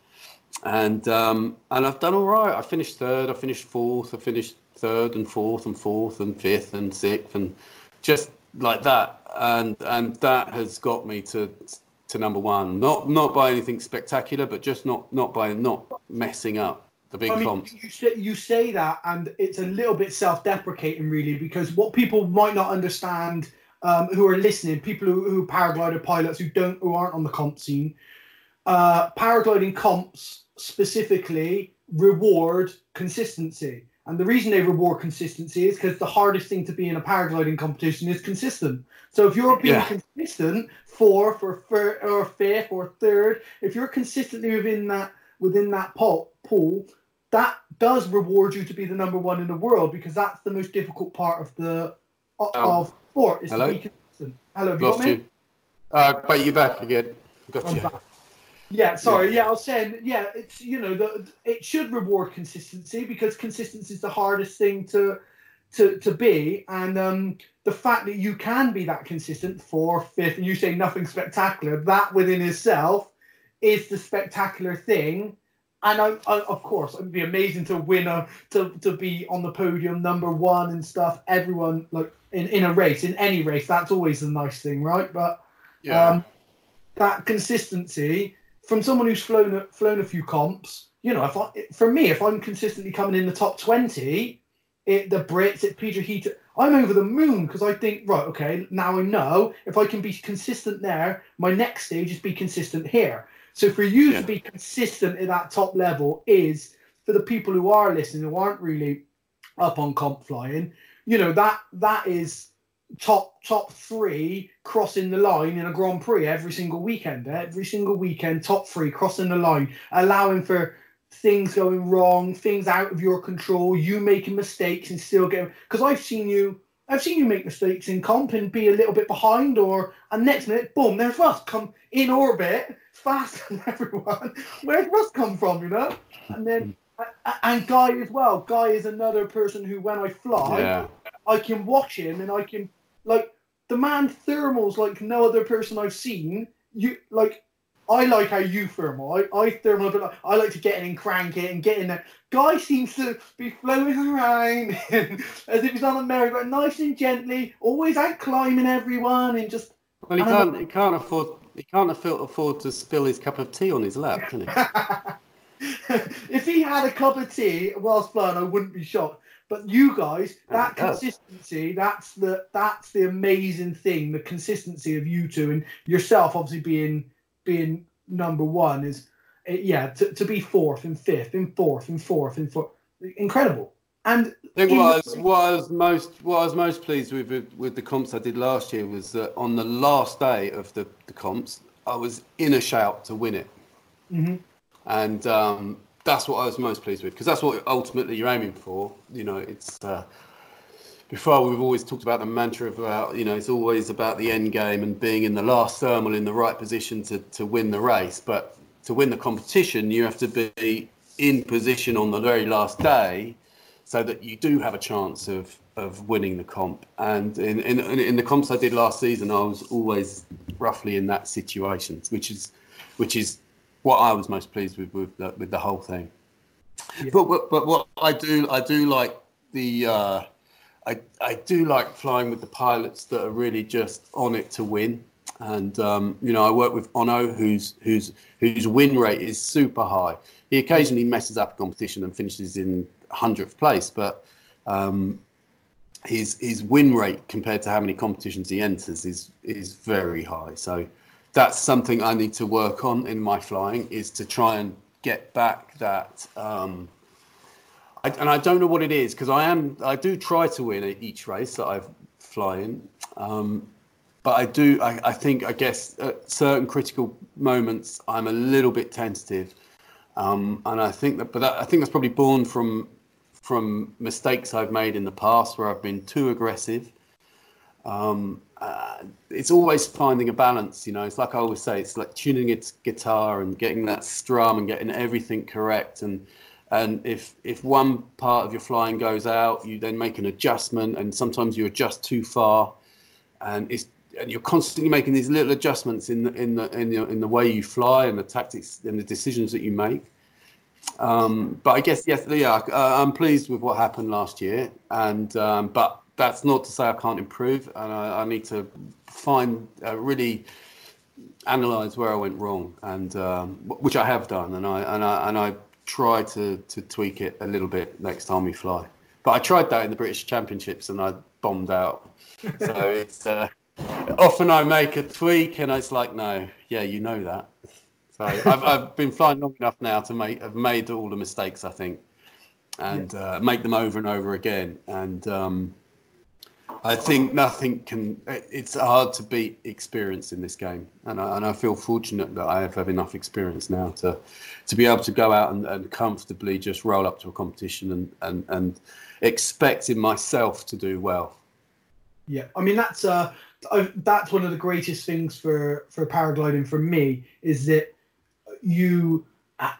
And um, and I've done all right. I finished third, I finished fourth, I finished third and fourth and fourth and fifth and sixth and just like that. And and that has got me to to number one. Not not by anything spectacular, but just not, not by not messing up the big I mean, comps. You say, you say that, and it's a little bit self-deprecating, really, because what people might not understand... Um, who are listening, people who, who paraglider pilots who don't who aren't on the comp scene, uh, paragliding comps specifically reward consistency. And the reason they reward consistency is because the hardest thing to be in a paragliding competition is consistent. So if you're being yeah. consistent fourth or third or fifth or third, if you're consistently within that within that pool, pool, that does reward you to be the number one in the world, because that's the most difficult part of the of oh. Or is Hello? Hello, have you got me? You. Uh, but you're back again. Got I'm you. Back. Yeah, sorry. Yeah. yeah, I was saying, yeah, it's, you know, the, it should reward consistency, because consistency is the hardest thing to to, to be. And um, the fact that you can be that consistent, fourth, fifth, and you say nothing spectacular, that within itself is the spectacular thing. And I, I, of course, it would be amazing to win, a, to, to be on the podium, number one and stuff. Everyone, like, in, in a race, in any race, that's always a nice thing, right? But yeah. um, that consistency, from someone who's flown a, flown a few comps, you know, if I, for me, if I'm consistently coming in the top twenty, it, the Brits, at Pedro Heater, I'm over the moon, because I think, right, okay, now I know if I can be consistent there, my next stage is be consistent here. So for you yeah. to be consistent at that top level is, for the people who are listening, who aren't really up on comp flying, you know, that that is top top three crossing the line in a Grand Prix every single weekend. Eh? Every single weekend, top three crossing the line, allowing for things going wrong, things out of your control, you making mistakes and still getting... Because I've seen you... I've seen you make mistakes in comp and be a little bit behind, or and next minute, boom, there's Russ come in orbit faster than everyone. Where's Russ come from, you know? And then and Guy as well. Guy is another person who, when I fly, yeah. I can watch him and I can like the man thermals like no other person I've seen. You like I like how you thermal. I, I thermal, but I like to get in and crank it and get in there. Guy seems to be flowing around as if he's on a merry-go-round, nice and gently, always out climbing everyone and just. Well, he can't. He can't afford. He can't afford to spill his cup of tea on his lap, can he? If he had a cup of tea whilst flying, I wouldn't be shocked. But you guys, that consistency—that's the—that's the amazing thing. The consistency of you two and yourself, obviously being being number one, is yeah to, to be fourth and fifth and fourth and fourth and fourth, incredible. And it was what I was most what I was most pleased with, with with the comps I did last year was that on the last day of the, the comps I was in a shout to win it, mm-hmm. and um, that's what I was most pleased with because that's what ultimately you're aiming for. You know, it's uh, before we've always talked about the mantra about you know it's always about the end game and being in the last thermal in the right position to to win the race, but to win the competition you have to be in position on the very last day. So that you do have a chance of, of winning the comp. And in, in in the comps I did last season, I was always roughly in that situation, which is which is what I was most pleased with with the, with the whole thing. Yeah. But, but but what I do I do like the uh, I I do like flying with the pilots that are really just on it to win. And um, you know I work with Ono, whose whose whose win rate is super high. He occasionally messes up a competition and finishes in hundredth place, but um, his his win rate compared to how many competitions he enters is is very high. So that's something I need to work on in my flying is to try and get back that. Um, I, and I don't know what it is because I am I do try to win at each race that I fly in, um, but I do I, I think I guess at certain critical moments I'm a little bit tentative, um, and I think that but that, I think that's probably born from. from mistakes I've made in the past where I've been too aggressive. Um, uh, it's always finding a balance, you know, it's like I always say, it's like tuning its guitar and getting that strum and getting everything correct. And and if if one part of your flying goes out, you then make an adjustment and sometimes you adjust too far. And it's and you're constantly making these little adjustments in the, in the, in the, in the way you fly and the tactics and the decisions that you make. Um, but I guess, yes, yeah, uh, I'm pleased with what happened last year. And um, but that's not to say I can't improve. And I, I need to find, uh, really analyse where I went wrong, and um, which I have done. And I and I, and I try to, to tweak it a little bit next time we fly. But I tried that in the British Championships and I bombed out. So it's uh, often I make a tweak and it's like, no, yeah, you know that. So I've, I've been flying long enough now to make, I've made all the mistakes, I think, and yeah. uh, make them over and over again. And um, I think nothing can, it, it's hard to beat experience in this game. And I, and I feel fortunate that I have, have enough experience now to, to be able to go out and, and comfortably just roll up to a competition and, and, and expecting myself to do well. Yeah, I mean, that's uh, that's one of the greatest things for, for paragliding for me is that you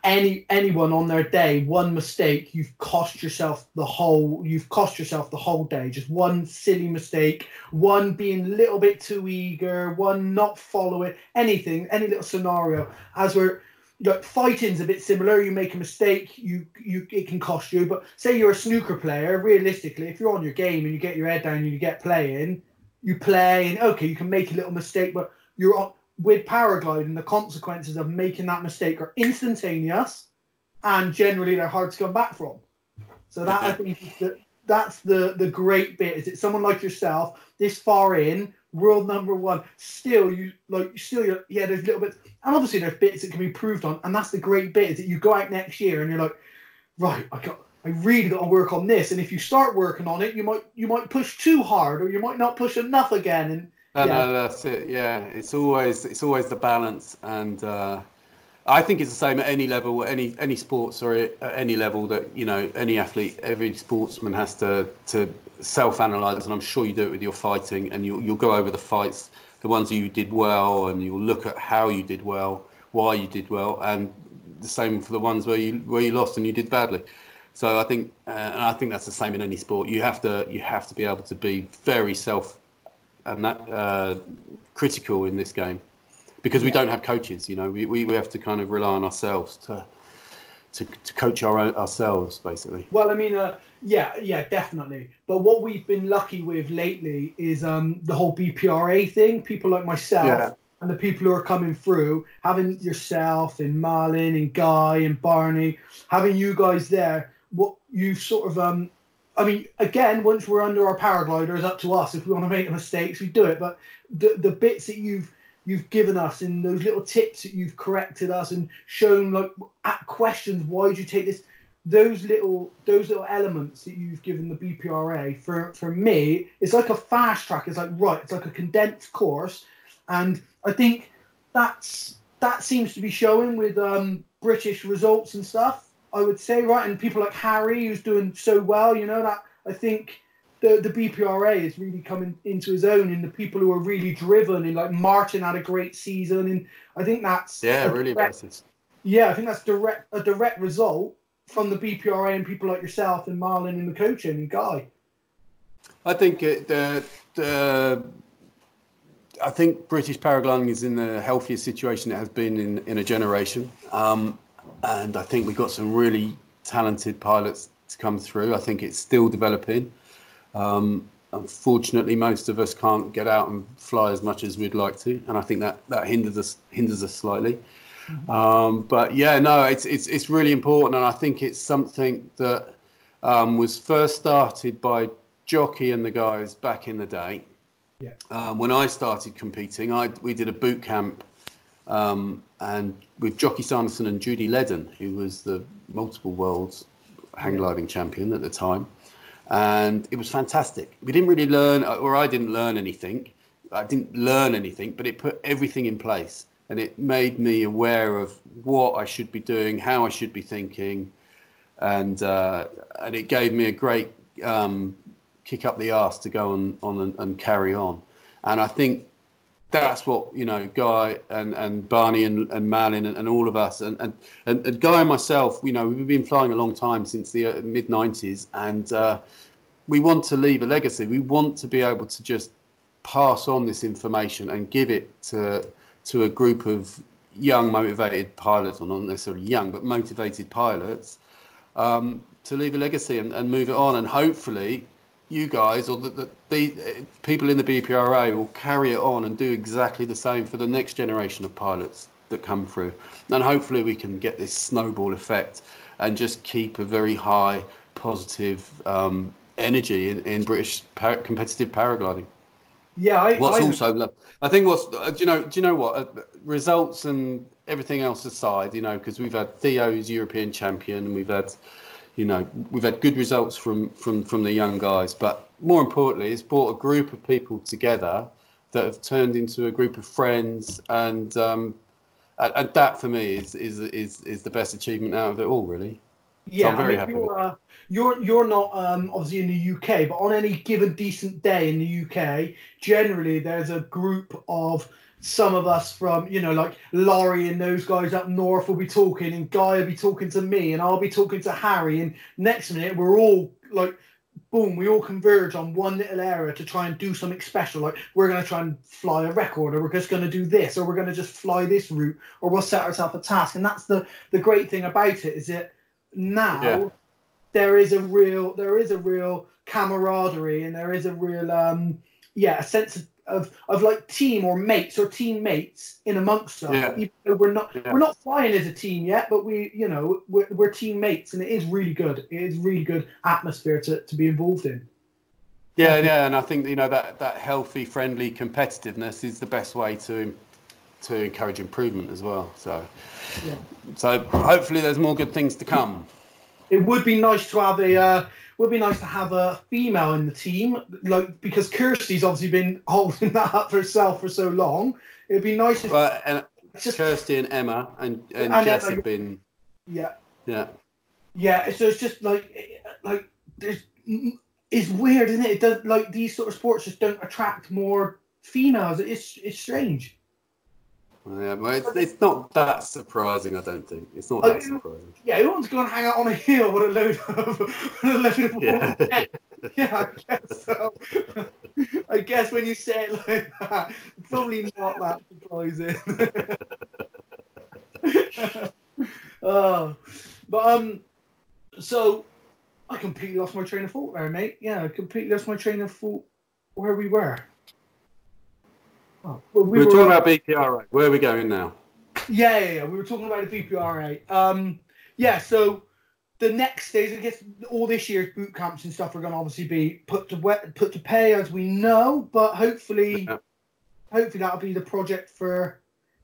any anyone on their day one mistake you've cost yourself the whole you've cost yourself the whole day just one silly mistake one being a little bit too eager one not following anything any little scenario as we're like fighting's a bit similar you make a mistake you you it can cost you but say you're a snooker player realistically if you're on your game and you get your head down and you get playing you play and okay you can make a little mistake but you're on with paragliding, the consequences of making that mistake are instantaneous, and generally they're hard to come back from. So that I think is the, that's the the great bit is that someone like yourself, this far in, world number one, still you like still you're, yeah. There's little bits, and obviously there's bits that can be improved on, and that's the great bit is that you go out next year and you're like, right, I got I really got to work on this, and if you start working on it, you might you might push too hard or you might not push enough again, and. No, yeah. no, that's it. Yeah, it's always it's always the balance, and uh, I think it's the same at any level, any any sports or at any level that you know any athlete, every sportsman has to to self-analyze, and I'm sure you do it with your fighting, and you'll you'll go over the fights, the ones you did well, and you'll look at how you did well, why you did well, and the same for the ones where you where you lost and you did badly. So I think, uh, and I think that's the same in any sport. You have to you have to be able to be very self. And that uh, critical in this game, because we don't have coaches, you know, we, we, we have to kind of rely on ourselves to to, to coach our own, ourselves, basically. Well, I mean, uh, yeah, yeah, definitely. But what we've been lucky with lately is um, the whole B P R A thing. People like myself yeah. and the people who are coming through, having yourself and Marlon and Guy and Barney, having you guys there, what you sort of... um. I mean, again, once we're under our paraglider, it's up to us. If we want to make mistakes, we do it. But the the bits that you've you've given us and those little tips that you've corrected us and shown, like, at questions, why did you take this? Those little those little elements that you've given the B P R A, for, for me, it's like a fast track. It's like, right, it's like a condensed course. And I think that's that seems to be showing with um, British results and stuff, I would say, right? And people like Harry, who's doing so well, you know, that I think the, the B P R A is really coming into his own, and the people who are really driven, and like Martin had a great season, and I think that's yeah, really impressive. Yeah, I think that's direct a direct result from the B P R A and people like yourself and Marlon and the coaching and Guy. I think it, uh, uh, I think British paragliding is in the healthiest situation it has been in in a generation. Um, And I think we've got some really talented pilots to come through. I think it's still developing. Um, unfortunately, most of us can't get out and fly as much as we'd like to, and I think that, that hinders us hinders us slightly. Mm-hmm. Um, but yeah, no, it's it's it's really important, and I think it's something that um, was first started by Jockey and the guys back in the day. Yeah. Um, when I started competing, I we did a boot camp. Um, and with Jockey Sanderson and Judy Ledden, who was the multiple worlds hang gliding champion at the time. And it was fantastic. We didn't really learn, or I didn't learn anything. I didn't learn anything, but it put everything in place. And it made me aware of what I should be doing, how I should be thinking. And uh, and it gave me a great um, kick up the arse to go on, on and, and carry on. And I think that's what, you know, Guy and, and Barney and, and Malin and, and all of us and, and, and Guy and myself, you know, we've been flying a long time since the mid nineties, and uh, we want to leave a legacy. We want to be able to just pass on this information and give it to to a group of young motivated pilots, or not necessarily young, but motivated pilots, um, to leave a legacy and, and move it on. And hopefully you guys, or the, the, the people in the B P R A, will carry it on and do exactly the same for the next generation of pilots that come through. And hopefully we can get this snowball effect and just keep a very high positive um, energy in, in British par- competitive paragliding. Yeah. I, what's I, also, I think what's, do you know, do you know what, results and everything else aside, you know, because we've had Theo's European champion, and we've had, you know, we've had good results from, from, from the young guys, but more importantly, it's brought a group of people together that have turned into a group of friends, and um, and, and that for me is is is is the best achievement out of it all, really. Yeah, so I'm very I mean, happy. You're, uh, you're you're not um, obviously in the U K, but on any given decent day in the U K, generally there's a group of some of us from, you know, like Laurie and those guys up north will be talking, and Guy will be talking to me, and I'll be talking to Harry, and next minute we're all like, boom, we all converge on one little area to try and do something special. Like, we're going to try and fly a record, or we're just going to do this, or we're going to just fly this route, or we'll set ourselves a task. And that's the the great thing about it, is that now yeah. there is a real there is a real camaraderie, and there is a real um yeah a sense of Of, of like team or mates or teammates in amongst us. Yeah. Even though we're not yeah. we're not flying as a team yet, but we you know we're, we're teammates, and it is really good. It is really good atmosphere to, to be involved in. Yeah, yeah, and I think you know that that healthy, friendly competitiveness is the best way to to encourage improvement as well. So, yeah. so hopefully there's more good things to come. It would be nice to have a. Uh, would be nice to have a female in the team, like, because Kirsty's obviously been holding that up for herself for so long. It'd be nice if well, and just, Kirsty and Emma and, and, and Jess have been yeah yeah yeah so it's just like like there's it's weird, isn't it? It does, like, these sort of sports just don't attract more females. It's it's strange. Yeah, well, it's, it's not that surprising, I don't think. It's not that surprising. Yeah, everyone's going to hang out on a hill with a load of... With a load of yeah. yeah, I guess so. I guess when you say it like that, Probably not that surprising. Oh, but um, so I completely lost my train of thought there, mate. Yeah, I completely lost my train of thought where we were. Oh, well, we, we were talking about B P R A. Where are we going now? Yeah, yeah, yeah. We were talking about the B P R A. Um, yeah, so the next stage, I guess, all this year's boot camps and stuff are going to obviously be put to wet, put to pay, as we know. But hopefully, yeah. hopefully that'll be the project for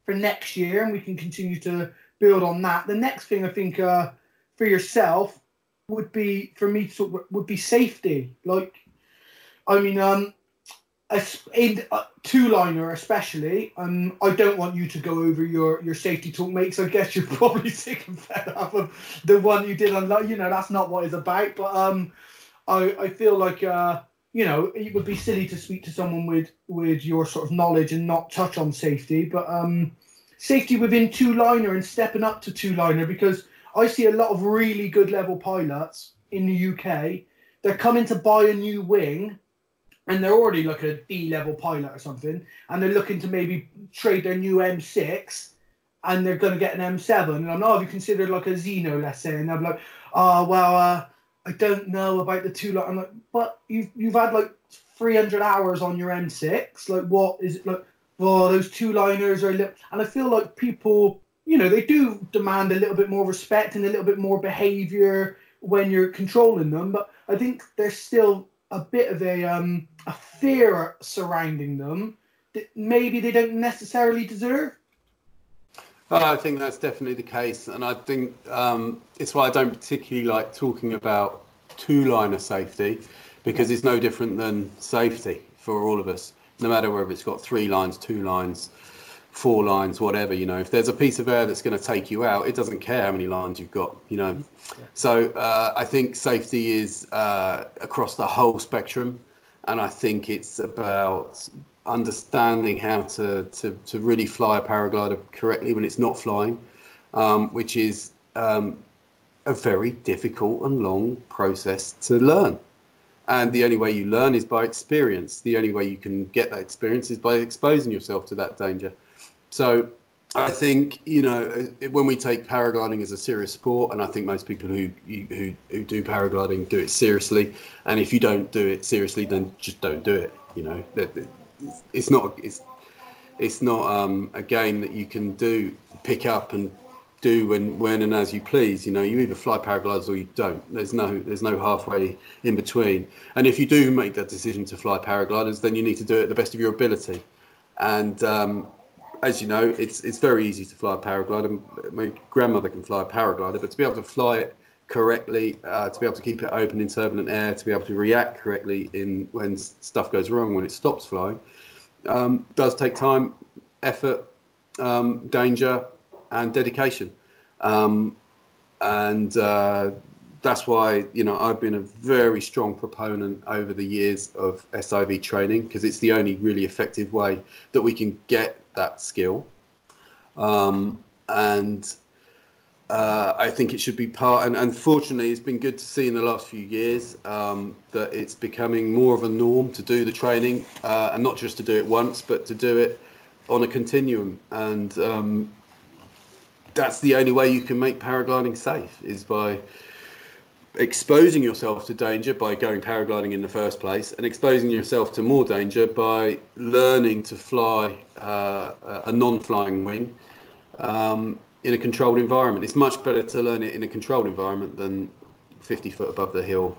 for next year, and we can continue to build on that. The next thing I think uh, for yourself would be for me to talk about, would be safety. Like, I mean, um. In a two-liner especially, um, I don't want you to go over your, your safety talk, mates. I guess you're probably sick and fed up of the one you did on, you know, that's not what it's about. But um, I, I feel like, uh, you know, it would be silly to speak to someone with, with your sort of knowledge and not touch on safety. But um, safety within two-liner and stepping up to two-liner, because I see a lot of really good level pilots in the U K. They're coming to buy a new wing, and they're already like a D-level pilot or something, and they're looking to maybe trade their new M six, and they're going to get an M seven. And I'm like, oh, have you considered like a Zeno, let's say? And I'm like, oh, well, uh, I don't know about the two. Like, I'm like, but you've, you've had like three hundred hours on your M six. Like, what is it? Like, oh, those two-liners are... Li-. And I feel like people, you know, they do demand a little bit more respect and a little bit more behaviour when you're controlling them. But I think they're still... a bit of a um a fear surrounding them that maybe they don't necessarily deserve. I think that's definitely the case, and I think um, it's why I don't particularly like talking about two-liner safety, because it's no different than safety for all of us, no matter whether it's got three lines, two lines, four lines, whatever. You know, if there's a piece of air that's going to take you out, it doesn't care how many lines you've got, you know. Yeah. So uh, I think safety is uh, across the whole spectrum, and I think it's about understanding how to, to, to really fly a paraglider correctly when it's not flying, um, which is um, a very difficult and long process to learn. And the only way you learn is by experience. The only way you can get that experience is by exposing yourself to that danger. So I think, you know, when we take paragliding as a serious sport, and I think most people who, who who do paragliding do it seriously. And if you don't do it seriously, then just don't do it. You know, it's not it's it's not um, a game that you can do, pick up and do when, when and as you please. You know, you either fly paragliders or you don't. There's no there's no halfway in between. And if you do make that decision to fly paragliders, then you need to do it at the best of your ability. And um, as you know, it's it's very easy to fly a paraglider. My grandmother can fly a paraglider, but to be able to fly it correctly, uh, to be able to keep it open in turbulent air, to be able to react correctly in when stuff goes wrong, when it stops flying, um, does take time, effort, um, danger, and dedication. Um, and uh, that's why, you know, I've been a very strong proponent over the years of S I V training, because it's the only really effective way that we can get that skill. Um, and uh, I think it should be part, and unfortunately it's been good to see in the last few years um, that it's becoming more of a norm to do the training, uh, and not just to do it once, but to do it on a continuum. And um, that's the only way you can make paragliding safe, is by exposing yourself to danger by going paragliding in the first place, and exposing yourself to more danger by learning to fly uh, a non-flying wing um, in a controlled environment. It's much better to learn it in a controlled environment than fifty foot above the hill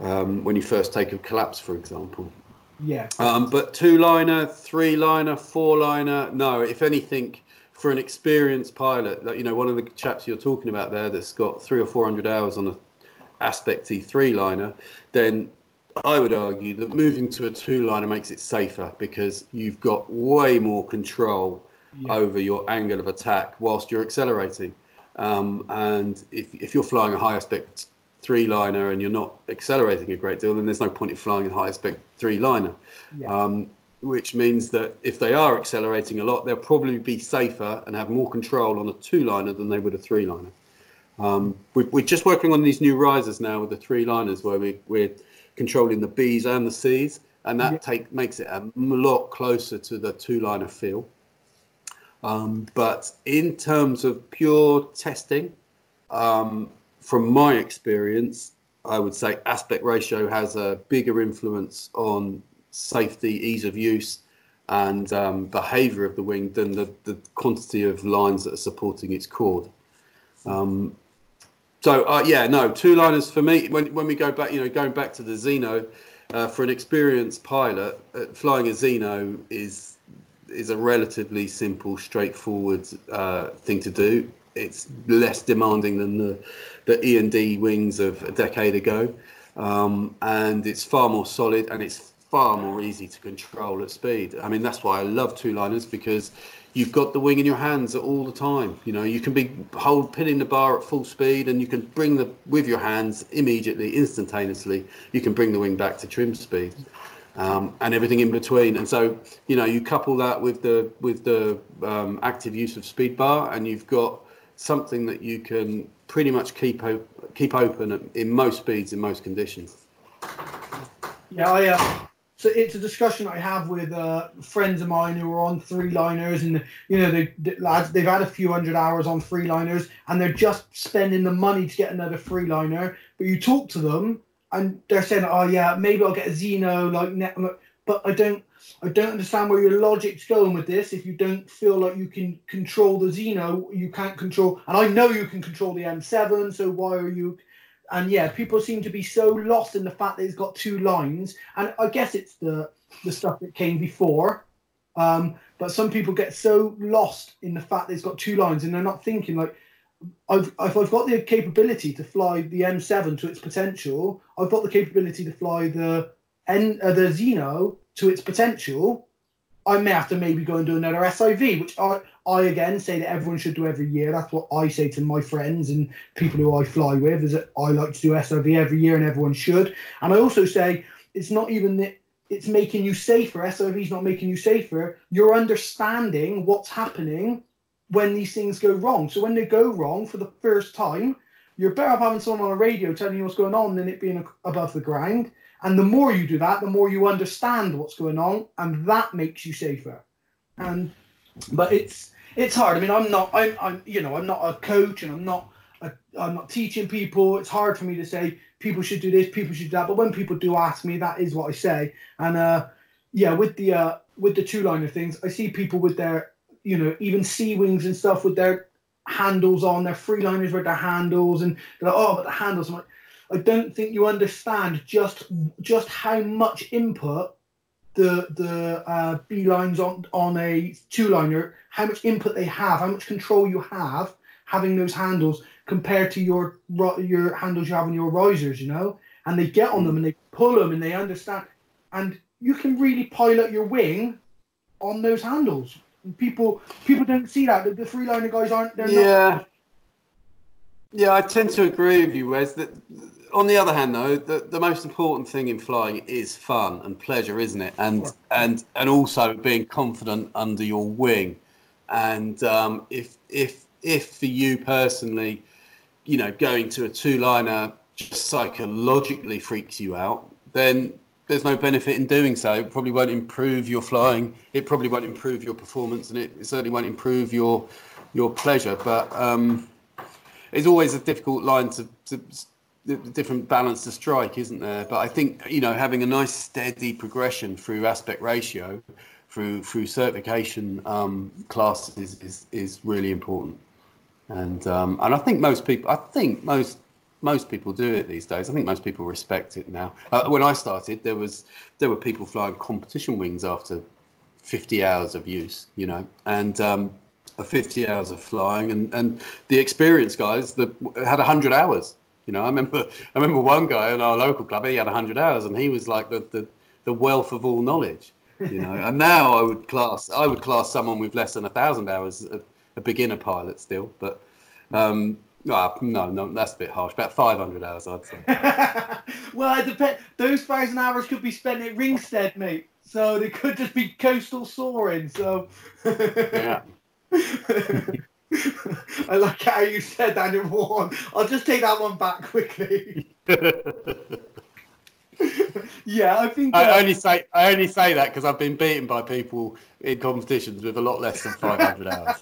um, when you first take a collapse, for example. Yeah. Um, but two-liner, three-liner, four-liner, no, if anything... for an experienced pilot, like, you know, one of the chaps you're talking about there that's got three or four hundred hours on an Aspect T three liner, then I would argue that moving to a two liner makes it safer, because you've got way more control yeah. over your angle of attack whilst you're accelerating. Um, and if if you're flying a high aspect three liner and you're not accelerating a great deal, then there's no point in flying a high aspect three liner. Yeah. Um, which means that if they are accelerating a lot, they'll probably be safer and have more control on a two-liner than they would a three-liner. Um, we, we're just working on these new risers now with the three-liners, where we, we're controlling the Bs and the Cs, and that yeah. take makes it a lot closer to the two-line of feel. Um, but in terms of pure testing, um, from my experience, I would say aspect ratio has a bigger influence on safety, ease of use, and um, behaviour of the wing than the, the quantity of lines that are supporting its cord. Um, so, uh, yeah, no, two-liners for me, when when we go back, you know, going back to the Zeno, uh, for an experienced pilot, uh, flying a Zeno is is a relatively simple, straightforward uh, thing to do. It's less demanding than the, the E N D wings of a decade ago, um, and it's far more solid, and it's far more easy to control at speed. I mean, that's why I love two-liners, because you've got the wing in your hands all the time. You know, you can be hold pinning the bar at full speed, and you can bring the with your hands immediately, instantaneously. You can bring the wing back to trim speed, um, and everything in between. And so, you know, you couple that with the with the um, active use of speed bar, and you've got something that you can pretty much keep op- keep open at, in most speeds, in most conditions. Yeah, I. Uh... So it's a discussion I have with uh, friends of mine who are on three-liners, and you know, they, they, lads, they've had a few hundred hours on three-liners, and they're just spending the money to get another three-liner. But you talk to them, and they're saying, "Oh yeah, maybe I'll get a Zeno." Like, but I don't, I don't understand where your logic's going with this. If you don't feel like you can control the Zeno, you can't control. And I know you can control the M seven, so why are you? And yeah, people seem to be so lost in the fact that it's got two lines. And I guess it's the the stuff that came before. Um, but some people get so lost in the fact that it's got two lines, and they're not thinking, like, I've, if I've got the capability to fly the M seven to its potential, I've got the capability to fly the N, uh, the Zeno to its potential, I may have to maybe go and do another S I V, which I, I again say that everyone should do every year. That's what I say to my friends and people who I fly with, is that I like to do S I V every year and everyone should. And I also say it's not even that it's making you safer. S I V is not making you safer. You're understanding what's happening when these things go wrong. So when they go wrong for the first time, you're better off having someone on a radio telling you what's going on than it being above the ground. And the more you do that, the more you understand what's going on, and that makes you safer. And but it's it's hard. I mean, I'm not I'm, I'm you know I'm not a coach, and I'm not a, I'm not teaching people. It's hard for me to say people should do this, people should do that. But when people do ask me, that is what I say. And uh, yeah, with the uh, with the two-liner things, I see people with their you know even C wings and stuff with their handles on, their three-liners with their handles, and they're like, oh, but the handles. I'm like, I don't think you understand just just how much input the the uh, B lines on on a two liner, how much input they have, how much control you have having those handles compared to your your handles you have on your risers, you know. And they get on them and they pull them and they understand, and you can really pilot your wing on those handles. People people don't see that. The, the three liner guys aren't. They're yeah. Not, yeah, I tend to agree with you, Wes. That on the other hand, though, the, the most important thing in flying is fun and pleasure, isn't it? And sure. and and also being confident under your wing. And um, if if if for you personally, you know, going to a two-liner just psychologically freaks you out, then there's no benefit in doing so. It probably won't improve your flying. It probably won't improve your performance, and it, it certainly won't improve your your pleasure. But um, it's always a difficult line to, to, to different balance to strike, isn't there? But I think, you know, having a nice steady progression through aspect ratio, through through certification um, classes is, is is really important. And um, and I think most people, I think most most people do it these days. I think most people respect it now. Uh, when I started, there was there were people flying competition wings after fifty hours of use, you know, and. Um, fifty hours of flying, and and the experienced guys that had one hundred hours, you know. I remember I remember one guy in our local club, he had one hundred hours, and he was like the the, the wealth of all knowledge, you know. And now I would class I would class someone with less than a thousand hours a, a beginner pilot still, but um oh, no no that's a bit harsh, about five hundred hours I'd say. Well, it depends. Those thousand hours could be spent at Ringstead, mate, so they could just be coastal soaring, so yeah. I like how you said that in one. I'll just take that one back quickly. Yeah, I think... Uh, I only say I only say that because I've been beaten by people in competitions with a lot less than five hundred hours.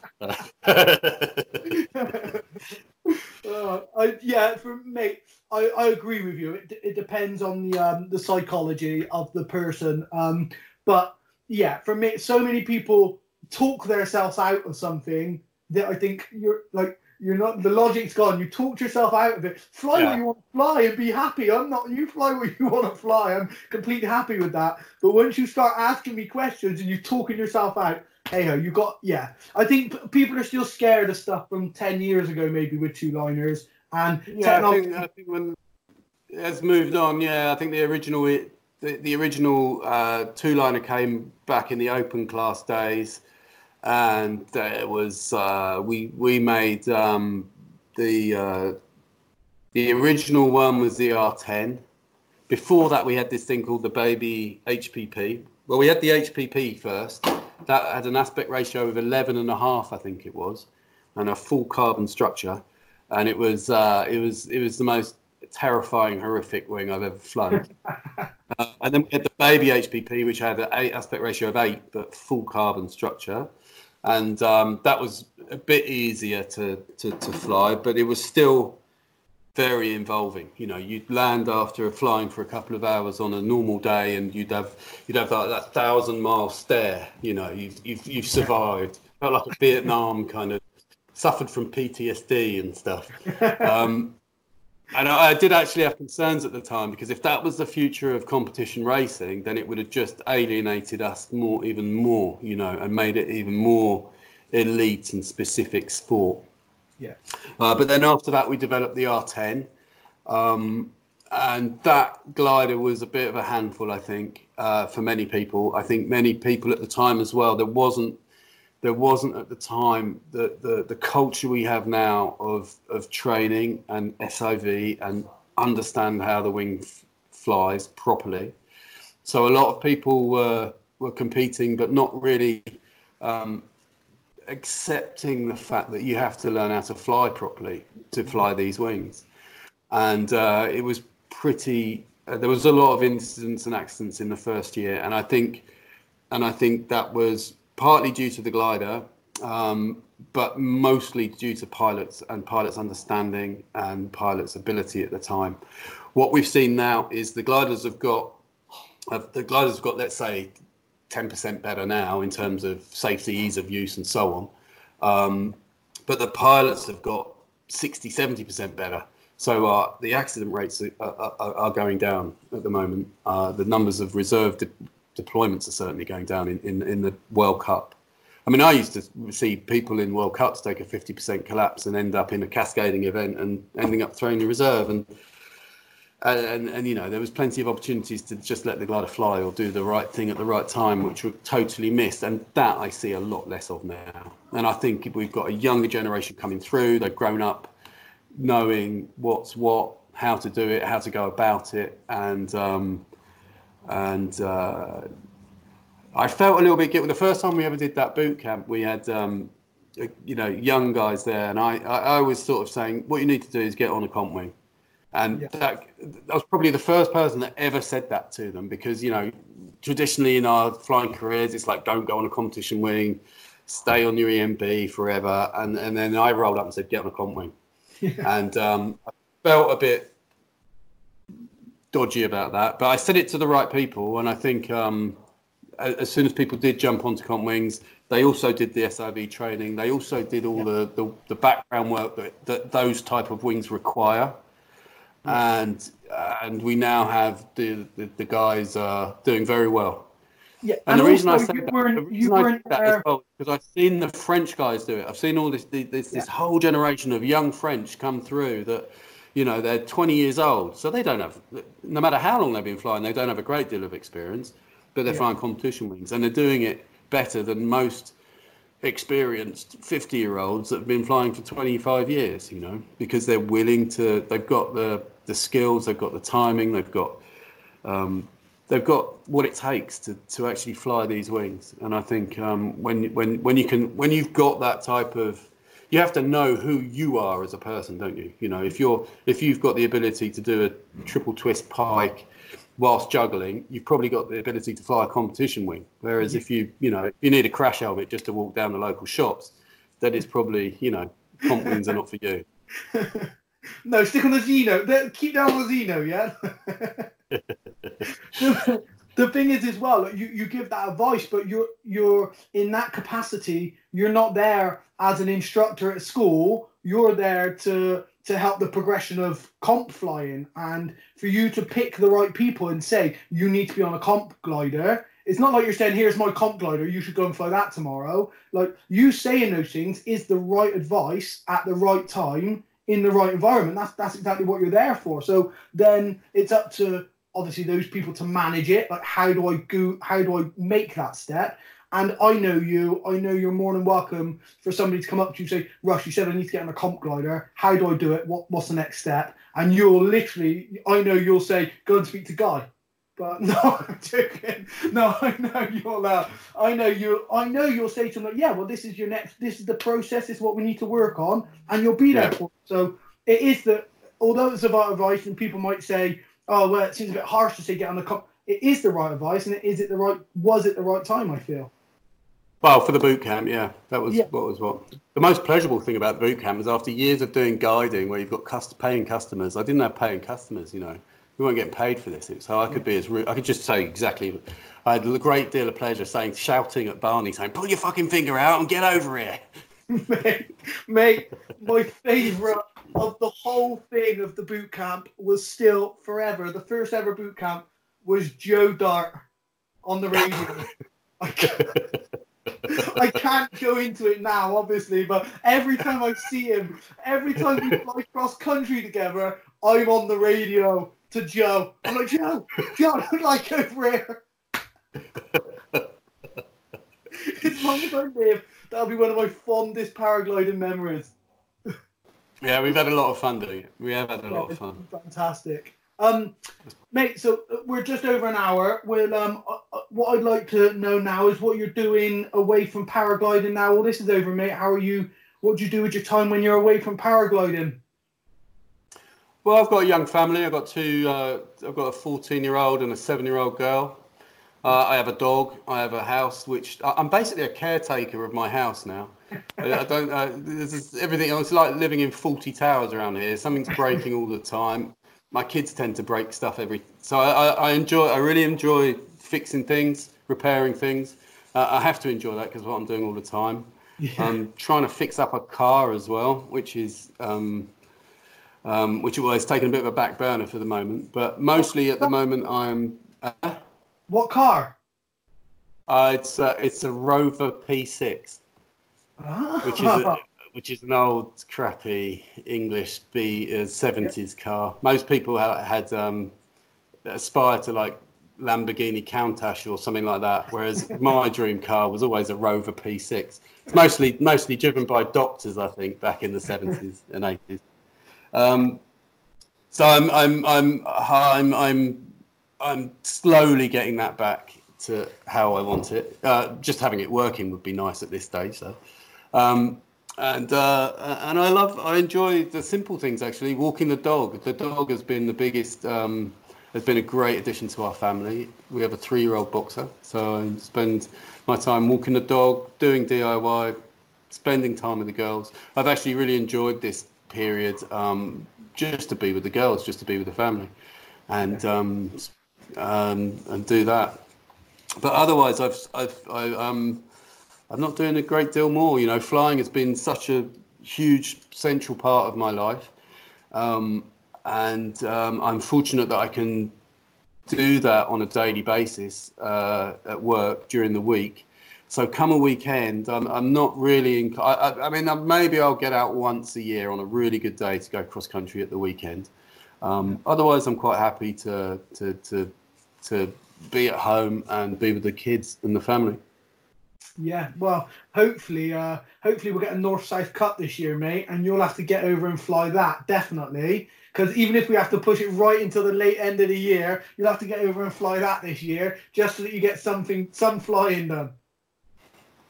uh, I, yeah, for me, I, I agree with you. It, it depends on the um, the psychology of the person. Um, but, yeah, for me, so many people talk themselves out of something that I think you're like... You're not. The logic's gone. You talked yourself out of it. Fly yeah. where you want to fly and be happy. I'm not. You fly where you want to fly. I'm completely happy with that. But once you start asking me questions and you're talking yourself out, hey ho, you got. Yeah, I think people are still scared of stuff from ten years ago, maybe with two liners and. Yeah, technology. I think, I think when it's moved on. Yeah, I think the original the, the original uh, two liner came back in the open class days. And it was uh, we we made um, the uh, the original one was the R ten. Before that, we had this thing called the baby H P P. Well, we had the H P P first. That had an aspect ratio of eleven and a half, I think it was, and a full carbon structure. And it was uh, it was it was the most terrifying, horrific wing I've ever flown. uh, and then we had the baby H P P, which had an eight aspect ratio of eight, but full carbon structure. And um, that was a bit easier to, to, to fly, but it was still very involving. You know, you'd land after flying for a couple of hours on a normal day, and you'd have you'd have that, that thousand mile stare. You know, you've you've, you've survived. Felt like a Vietnam kind of suffered from P T S D and stuff. Um, and I, I did actually have concerns at the time, because if that was the future of competition racing, then it would have just alienated us more, even more, you know, and made it even more elite and specific sport. Yeah. Uh, but then after that, we developed the R ten. Um, and that glider was a bit of a handful, I think, uh, for many people. I think many people at the time as well, there wasn't There wasn't at the time the, the, the culture we have now of, of training and S I V and understand how the wing f- flies properly. So a lot of people were were competing, but not really um, accepting the fact that you have to learn how to fly properly to fly these wings. And uh, it was pretty. Uh, there was a lot of incidents and accidents in the first year, and I think, and I think that was. Partly due to the glider, um, but mostly due to pilots and pilots' understanding and pilots' ability at the time. What we've seen now is the gliders have got, uh, the gliders have got, let's say, ten percent better now in terms of safety, ease of use, and so on. Um, but the pilots have got sixty, seventy percent better. So uh, the accident rates are, are, are going down at the moment. Uh, the numbers of reserve de- deployments are certainly going down in, in, in the World Cup. I mean, I used to see people in World Cups take a fifty percent collapse and end up in a cascading event and ending up throwing the reserve. And, and, and, and you know, there was plenty of opportunities to just let the glider fly or do the right thing at the right time, which were totally missed. And that I see a lot less of now. And I think we've got a younger generation coming through. They've grown up knowing what's what, how to do it, how to go about it. And, um, And uh, I felt a little bit guilty. The first time we ever did that boot camp, we had, um, you know, young guys there. And I, I, I was sort of saying, what you need to do is get on a comp wing. And yeah. that, that was probably the first person that ever said that to them. Because, you know, traditionally in our flying careers, it's like, don't go on a competition wing, stay on your E M B forever. And, and then I rolled up and said, get on a comp wing. Yeah. And um, I felt a bit... dodgy about that, but I said it to the right people, and I think um, as soon as people did jump onto comp wings, they also did the S I V training. They also did all yeah. the, the, the background work that, that those type of wings require, yeah. and uh, and we now have the the, the guys uh, doing very well. Yeah, and, and the reason I said that, the reason I said that as well, because I've seen the French guys do it. I've seen all this this, yeah. this whole generation of young French come through that. You know, they're twenty years old, so they don't have, no matter how long they've been flying, they don't have a great deal of experience, but they're yeah. flying competition wings, and they're doing it better than most experienced fifty-year-olds that have been flying for twenty-five years, you know, because they're willing to, they've got the, the skills, they've got the timing, they've got um, they've got what it takes to, to actually fly these wings. And I think um, when when when you can, when you've got that type of, you have to know who you are as a person, don't you? You know, if you're if you've got the ability to do a triple twist pike whilst juggling, you've probably got the ability to fly a competition wing. Whereas if you, you know, you need a crash helmet just to walk down the local shops, that is probably, you know, comp wings are not for you. No, stick on the Zeno. Keep down on the Zeno, yeah? the, the thing is as well, you, you give that advice, but you're, you're in that capacity, you're not there as an instructor at school. You're there to... to help the progression of comp flying, and for you to pick the right people and say, you need to be on a comp glider. It's not like you're saying, here's my comp glider, you should go and fly that tomorrow. Like, you saying those things is the right advice at the right time in the right environment. That's that's exactly what you're there for. So then it's up to, obviously, those people to manage it. Like, how do I go, how do I make that step? And I know you, I know you're more than welcome for somebody to come up to you and say, Russ, you said I need to get on a comp glider. How do I do it? What, what's the next step? And you'll literally, I know you'll say, go and speak to Guy. But no, I'm joking. No, I know you'll, uh, I know you, I know you'll say to them, like, yeah, well, this is your next, this is the process, this is what we need to work on. And you'll be there for it. So it is that, although it's about advice and people might say, oh, well, it seems a bit harsh to say get on the comp. It is the right advice, and it is it the right, was it the right time, I feel. Well, for the boot camp, yeah, that was yeah. what was what. The most pleasurable thing about the boot camp is after years of doing guiding where you've got cust- paying customers. I didn't have paying customers, you know. We weren't getting paid for this, so I could be as rude. I could just say exactly. I had a great deal of pleasure saying, shouting at Barney, saying, "Pull your fucking finger out and get over here." mate, mate, my favourite of the whole thing of the boot camp was still forever. The first ever boot camp was Joe Dart on the radio. I can't. I can't go into it now, obviously, but every time I see him, every time we fly cross country together, I'm on the radio to Joe. I'm like, Joe, Joe, like over here. As long as I live, that'll be one of my fondest paragliding memories. Yeah, we've had a lot of fun doing it. We have had a yeah, lot of fun. Fantastic. Um, mate, so we're just over an hour. We'll, um, uh, what I'd like to know now is what you're doing away from paragliding now. All this is over, mate. How are you? What do you do with your time when you're away from paragliding? Well, I've got a young family. I've got two. Uh, I've got a fourteen-year-old and a seven-year-old girl. Uh, I have a dog. I have a house, which I'm basically a caretaker of my house now. I, I don't. Uh, this is everything. It's like living in forty towers around here. Something's breaking all the time. My kids tend to break stuff every, so I, I enjoy, I really enjoy fixing things, repairing things. Uh, I have to enjoy that because what I'm doing all the time. Yeah. I'm trying to fix up a car as well, which is, um, um, which well, it's taken a bit of a back burner for the moment, but mostly at the moment I'm. Uh, what car? Uh, it's a, it's a Rover P six, ah. which is. A, which is an old, crappy English B uh, seventies car. Most people ha- had um, aspire to like Lamborghini Countach or something like that, whereas my dream car was always a Rover P six. It's mostly mostly driven by doctors, I think, back in the seventies and eighties. Um, so I'm I'm I'm I'm I'm I'm slowly getting that back to how I want it. Uh, just having it working would be nice at this stage, though. So. Um, And uh, and I love, I enjoy the simple things, actually. Walking the dog. The dog has been the biggest, um, has been a great addition to our family. We have a three-year-old boxer. So I spend my time walking the dog, doing D I Y, spending time with the girls. I've actually really enjoyed this period um, just to be with the girls, just to be with the family and um, um, and do that. But otherwise, I've, I've, I, um, I'm not doing a great deal more. You know, flying has been such a huge central part of my life. Um, and um, I'm fortunate that I can do that on a daily basis uh, at work during the week. So come a weekend, I'm, I'm not really... In, I, I mean, maybe I'll get out once a year on a really good day to go cross-country at the weekend. Um, otherwise, I'm quite happy to, to, to, to be at home and be with the kids and the family. Yeah, well, hopefully, uh, hopefully we'll get a North-South Cup this year, mate, and you'll have to get over and fly that, definitely, because even if we have to push it right until the late end of the year, you'll have to get over and fly that this year, just so that you get something, some flying done.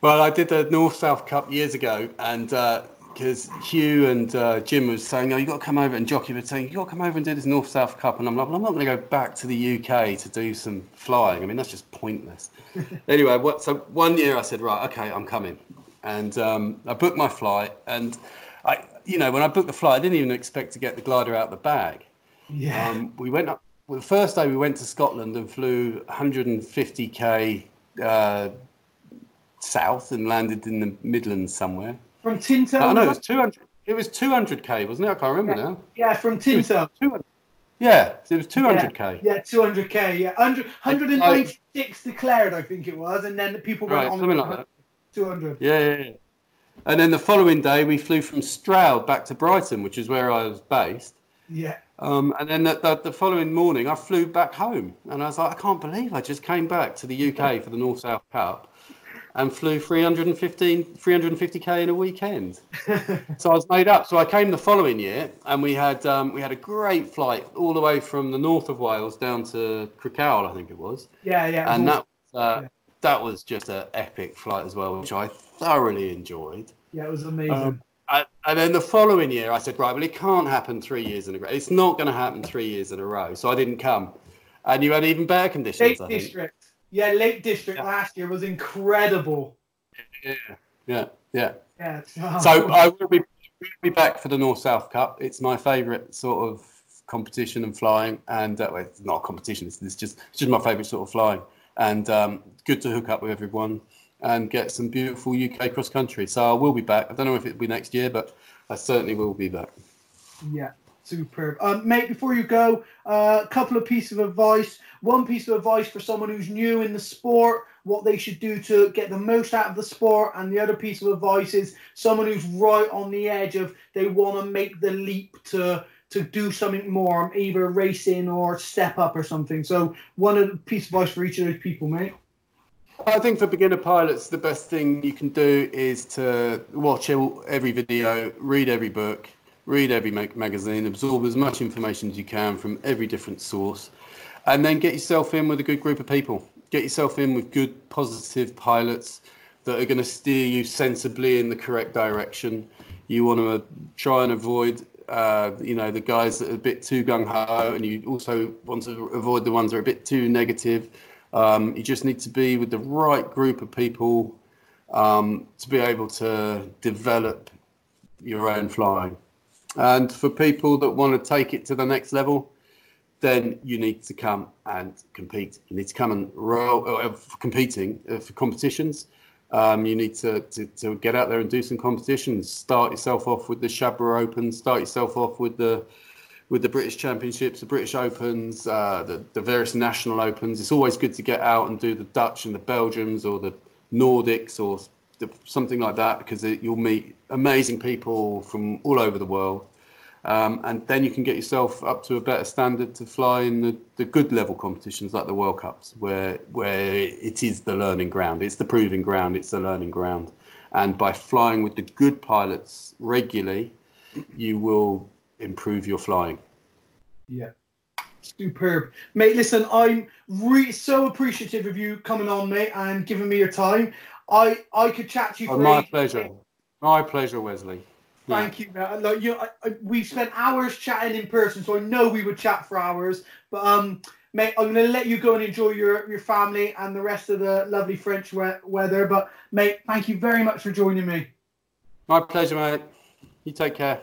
Well, I did the North-South Cup years ago, and uh, because Hugh and uh, Jim was saying, oh, you've got to come over, and Jockey was saying, you've got to come over and do this North-South Cup. And I'm like, well, I'm not going to go back to the U K to do some flying. I mean, that's just pointless. Anyway, what, so one year I said, right, okay, I'm coming. And um, I booked my flight. And, I, you know, when I booked the flight, I didn't even expect to get the glider out of the bag. Yeah. Um, we went up. Well, the first day we went to Scotland and flew one hundred fifty k uh, south and landed in the Midlands somewhere. From Tintagel? I know, it was two hundred. It was two hundred k, wasn't it? I can't remember yeah. now. Yeah, from Tintagel. Yeah, so it was two hundred k. Yeah, yeah two hundred k. Yeah, one hundred ninety-six declared, I think it was, and then people went right, on something like that. two hundred. Yeah, yeah, yeah. And then the following day we flew from Stroud back to Brighton, which is where I was based. Yeah. Um, and then the, the, the following morning, I flew back home, and I was like, I can't believe I just came back to the U K for the North-South Cup and flew three hundred fifteen, three hundred fifty k in a weekend. So I was made up. So I came the following year, and we had um, we had a great flight all the way from the north of Wales down to Crickhowell, I think it was. Yeah, yeah. And that was, uh, yeah. that was just an epic flight as well, which I thoroughly enjoyed. Yeah, it was amazing. Um, I, and then the following year, I said, right, well, it can't happen three years in a row. It's not going to happen three years in a row. So I didn't come. And you had even better conditions, Lake I think. District. Yeah, Lake District yeah. last year was incredible. Yeah, yeah, yeah. yeah. Oh. So I will be, be back for the North-South Cup. It's my favourite sort of competition and flying. And uh, well, it's not a competition. It's, it's, just, it's just my favourite sort of flying. And um, good to hook up with everyone and get some beautiful U K cross-country. So I will be back. I don't know if it'll be next year, but I certainly will be back. Yeah, superb. Um, mate, before you go, a uh, couple of pieces of advice. One piece of advice for someone who's new in the sport, what they should do to get the most out of the sport. And the other piece of advice is someone who's right on the edge of they want to make the leap to to do something more, either racing or step up or something. So one piece of advice for each of those people, mate. I think for beginner pilots, the best thing you can do is to watch every video, read every book, read every mag- magazine, absorb as much information as you can from every different source, and then get yourself in with a good group of people. Get yourself in with good, positive pilots that are going to steer you sensibly in the correct direction. You want to try and avoid, uh, you know, the guys that are a bit too gung-ho, and you also want to avoid the ones that are a bit too negative. Um, you just need to be with the right group of people um, to be able to develop your own flying. And for people that want to take it to the next level, then you need to come and compete. You need to come and roll uh, for competing uh, for competitions. Um, you need to, to, to get out there and do some competitions. Start yourself off with the Shabra Open. Start yourself off with the with the British Championships, the British Opens, uh, the, the various national opens. It's always good to get out and do the Dutch and the Belgians or the Nordics or the, something like that, because it, you'll meet amazing people from all over the world. Um, and then you can get yourself up to a better standard to fly in the, the good level competitions like the World Cups, where where it is the learning ground. It's the proving ground. It's the learning ground. And by flying with the good pilots regularly, you will improve your flying. Yeah, superb, mate. Listen, I'm re- so appreciative of you coming on, mate, and giving me your time. I I could chat to you. Oh, for my ages. pleasure, my pleasure, Wesley. Yeah. Thank you, mate. Like you, I, I, we've spent hours chatting in person, so I know we would chat for hours. But um, mate, I'm gonna let you go and enjoy your your family and the rest of the lovely French we- weather. But mate, thank you very much for joining me. My pleasure, mate. You take care.